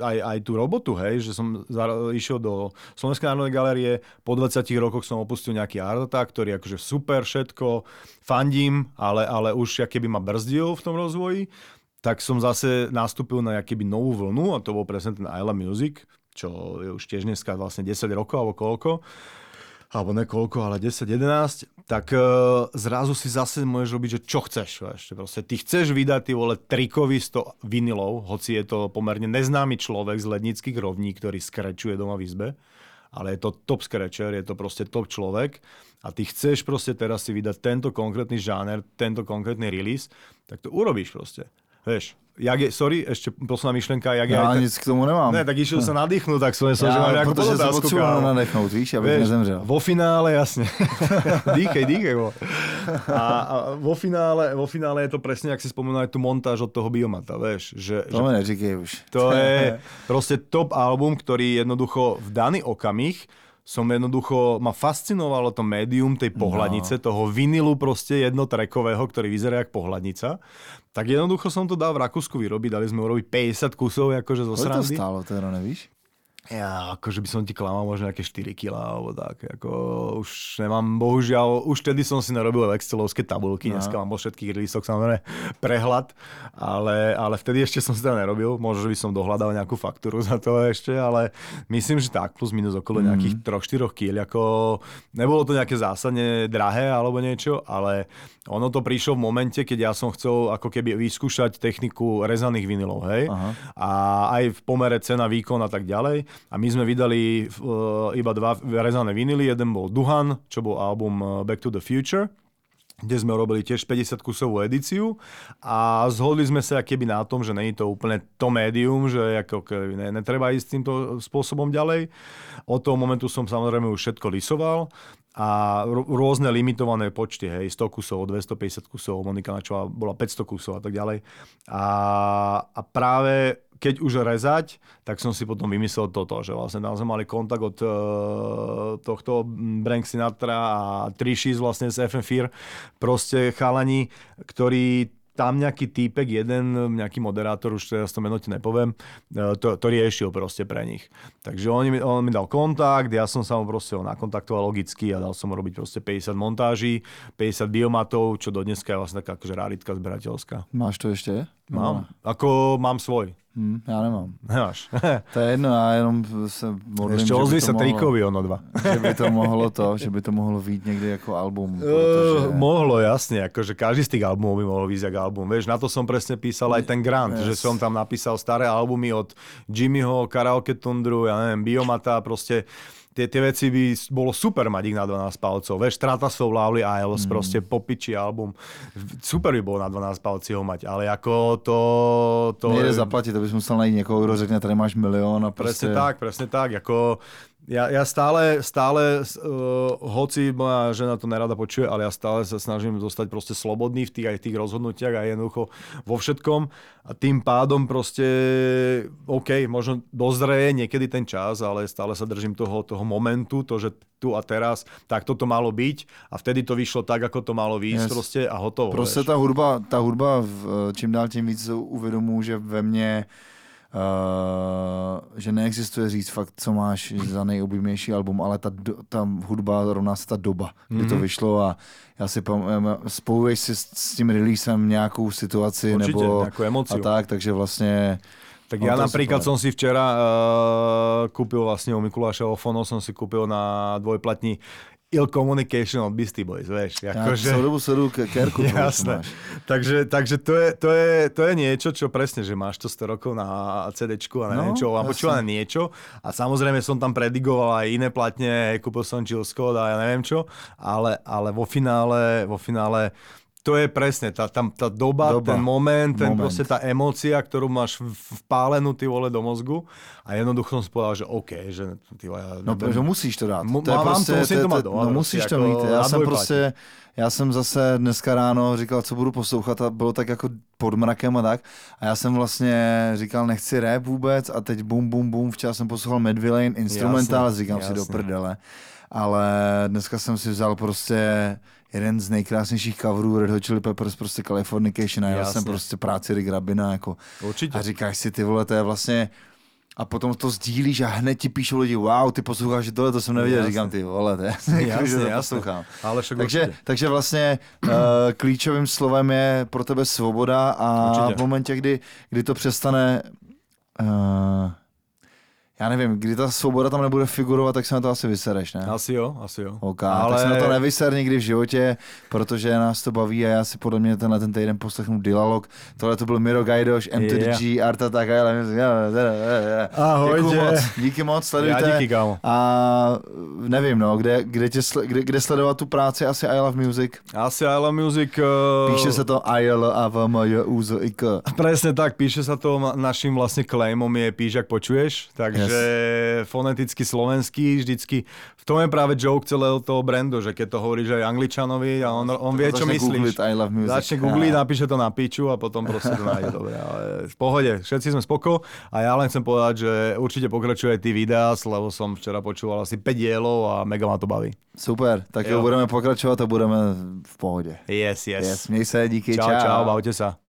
aj, aj tú robotu, hej, že som za, išiel do Slovenskej národnej galérie, po dvadsiatich rokoch som opustil nejaký Art Attack, ktorý akože super všetko, fandím, ale, ale už jak keby ma brzdil v tom rozvoji, tak som zase nastúpil na jak keby novú vlnu a to bol presne ten I Love Music, čo je už tiež dneska vlastne desať rokov alebo koľko. alebo nekoľko, ale desať jedenásť, tak uh, zrazu si zase môžeš robiť, že čo chceš. Ešte proste, ty chceš vydať, ty vole, trikový sto vinilov, hoci je to pomerne neznámy človek z Lednických rovní, ktorý skrečuje doma v izbe, ale je to top skrečer, je to proste top človek a ty chceš proste teraz si vydať tento konkrétny žáner, tento konkrétny release, tak to urobíš proste. Vieš, jak je, sorry, ešte posledná myšlenka, jak ja je, nic tak, k tomu nemám. Ne, tak išiel sa nadýchnuť, tak som nesol, že mám nejakú podotázku. Protože sa odsúval nadýchnuť, víš, aby vieš, nezemřel. Vo finále, jasne. dýchej, dýchej. Bo. A, a vo, finále, vo finále je to presne, jak si spomenul aj tú montáž od toho Biomata, vieš. Že, to že, mi neříkej už. To je proste top album, ktorý jednoducho v daný okamih som jednoducho, ma fascinovalo to médium tej pohľadnice, no. Toho vinilu proste jednotrackového, ktorý vyzerá jak pohľadnica. Tak jednoducho som to dal v Rakúsku vyrobiť, dali sme urobiť päťdesiat kusov akože zo srandy. Koľko to stálo, to jenom nevíš? Ja, akože by som ti klamal možno nejaké štyri kilá alebo tak, ako už nemám, bohužiaľ, už tedy som si narobil excelovské tabulky, no. Dneska mám po všetkých releaseoch samozrejme prehľad, ale, ale vtedy ešte som si to nerobil, možno by som dohľadal nejakú faktúru za to ešte, ale myslím, že tak, plus minus okolo mm. nejakých tri štyri kíl, ako nebolo to nejaké zásadne drahé alebo niečo, ale ono to prišlo v momente, keď ja som chcel ako keby vyskúšať techniku rezaných vinilov, hej, aha. A aj v pomere cena, výkon a tak ďalej. A my sme vydali uh, iba dva rezané vinily. Jeden bol Duhan, čo bol album Back to the Future, kde sme robili tiež päťdesiat kusovú edíciu a zhodli sme sa keby na tom, že nie je to úplne to médium, že ako ne, netreba ísť týmto spôsobom ďalej. Od toho momentu som samozrejme už všetko lisoval a rôzne limitované počty, hej, sto kusov, dvestopäťdesiat kusov, Monika Načeva bola päťsto kusov a tak ďalej. A, a práve keď už rezať, tak som si potom vymyslel toto, že vlastne tam sme mali kontakt od uh, tohto Brank Sinatra a Trishis vlastne z ef em four, proste chalani, ktorí tam nejaký týpek, jeden, nejaký moderátor, už teraz to meno ti nepoviem, to, to riešil proste pre nich. Takže on mi, on mi dal kontakt, ja som sa mu proste ho nakontaktoval logicky a dal som mu robiť proste päťdesiat montáží, päťdesiat biomatov, čo do dneska je vlastne taká akože raritka zberateľská. Máš to ešte? Mám. Ako mám svoj. Hmm, já nemám. Nemáš. To je jedno, já jenom se modlím, ještě ozví se trikový ono dva. Že by to mohlo to, že by to mohlo vyjít někdy jako album. Protože... Uh, mohlo, jasně, jakože každý z těch albumů by mohlo vyjít jako album. Víš, na to jsem přesně písal i ten grant, yes. Že jsem tam napísal staré albumy od Jimmyho, Karaoke Tundru, já nevím, Biomata, prostě tie, tie veci by bolo super mať ich na dvanásť palcov. Vieš, Stratasov, Lovely Isles, mm. proste popičí album. Super by bolo na dvanásť palci ho mať, ale ako to... to nejde zaplatiť, to bys musel najít niekoho, kdo řekne, tady máš milión a proste... Presne tak, presne tak, ako... Ja, ja stále, stále uh, hoci moja žena to nerada počuje, ale ja stále sa snažím zostať proste slobodný v tých aj tých rozhodnutiach a jednoducho vo všetkom a tým pádom proste OK, možno dozreje niekedy ten čas, ale stále sa držím toho, toho momentu, to, že tu a teraz tak toto malo byť a vtedy to vyšlo tak, ako to malo výjsť, yes. Proste a hotovo. Proste tá hudba, tá hudba v, čím dál tím víc uvedomuji, že ve mne Uh, že neexistuje říct fakt, co máš za nejoblíbenější album, ale ta, do, ta hudba rovná se ta doba, kdy mm-hmm. to vyšlo a já si spojuješ si s, s tím releasem nějakou situaci. Určitě, nebo a tak, takže vlastně... Tak ja napríklad som si včera uh, kúpil vlastne u Mikulášovho fonov, som si kúpil na dvojplatni Ill Communication od Beastie Boys, vieš. Ako, ja že... som dobu sledujú Kerku. Jasné. Takže, takže to, je, to, je, to je niečo, čo presne, že máš to sto rokov na CDčku a neviem no, čo, a počúval niečo. A samozrejme som tam predigoval aj iné platne, kúpil som Jill Scott a ja neviem čo, ale, ale vo finále, vo finále to je presne, tá, tá, tá doba, doba, ten moment, ten moment. Proste tá emócia, ktorú máš vpálenú, ty vole, do mozgu a jednoducho som spovedal, že OK, že ty vole... No, že musíš to dát. To je prostě, to, musím to mať doma. No musíš to mít. Já jsem prostě, já jsem zase dneska ráno říkal, co budu poslouchat a bylo tak jako pod mrakem a tak a já jsem vlastně říkal, nechci rap vůbec a teď bum, bum, bum, včera jsem poslouchal Medvillain, instrumentál, říkám si do prdele. Ale dneska jsem si vzal prostě jeden z nejkrásnějších coverů Red Hot Chili Peppers, prostě Californication a já jsem prostě práci Rick Rabina jako. Určitě. A říkáš si, ty vole, to je vlastně... A potom to sdílíš a hned ti píšou lidi, wow, ty posloucháš, že tohle to jsem neviděl, jasne. Říkám, ty vole, to je jasný, jasný. Ale takže, takže vlastně uh, klíčovým slovem je pro tebe svoboda a určitě. V momentě, kdy, kdy to přestane... Uh, já nevím, kdy ta svoboda tam nebude figurovat, tak se na to asi vysereš, ne? Asi jo, asi jo. OK, ale... tak se na to nevyser nikdy v životě, protože nás to baví a já si podle mě tenhle ten týden poslechnu Dilalog. Tohle to byl Miro Gajdoš, M T D G, yeah. Art Attack, I Love Music. Ahoj, děkuju moc, díky moc, sledujte. Já díky, kámo. A nevím, no, kde, kde, tě, kde, kde sledovat tu práci, asi I Love Music. Asi I Love Music. Uh... Píše se to I L A V M J U Z I K. Presne tak, píše sa to, našim vlastne claimom je píš, ak počuješ, takže yes. Foneticky slovenský, vždycky, v tom je práve joke celého toho brandu, že keď to hovoríš aj angličanovi a on, on vie, čo myslíš. Googlit, I Love Music. Začne googliť, napíše to na piču a potom proste to nájde. Dobre, ale v pohode, všetci sme spoko a ja len chcem povedať, že určite pokračuje aj ty videá, lebo som včera počúval asi päť dielov a mega ma to baví. Super, tak jo, budeme pokračovat a budeme v pohodě. Yes, yes. yes Měj se, díky, čau. Čau, čau, bavte se.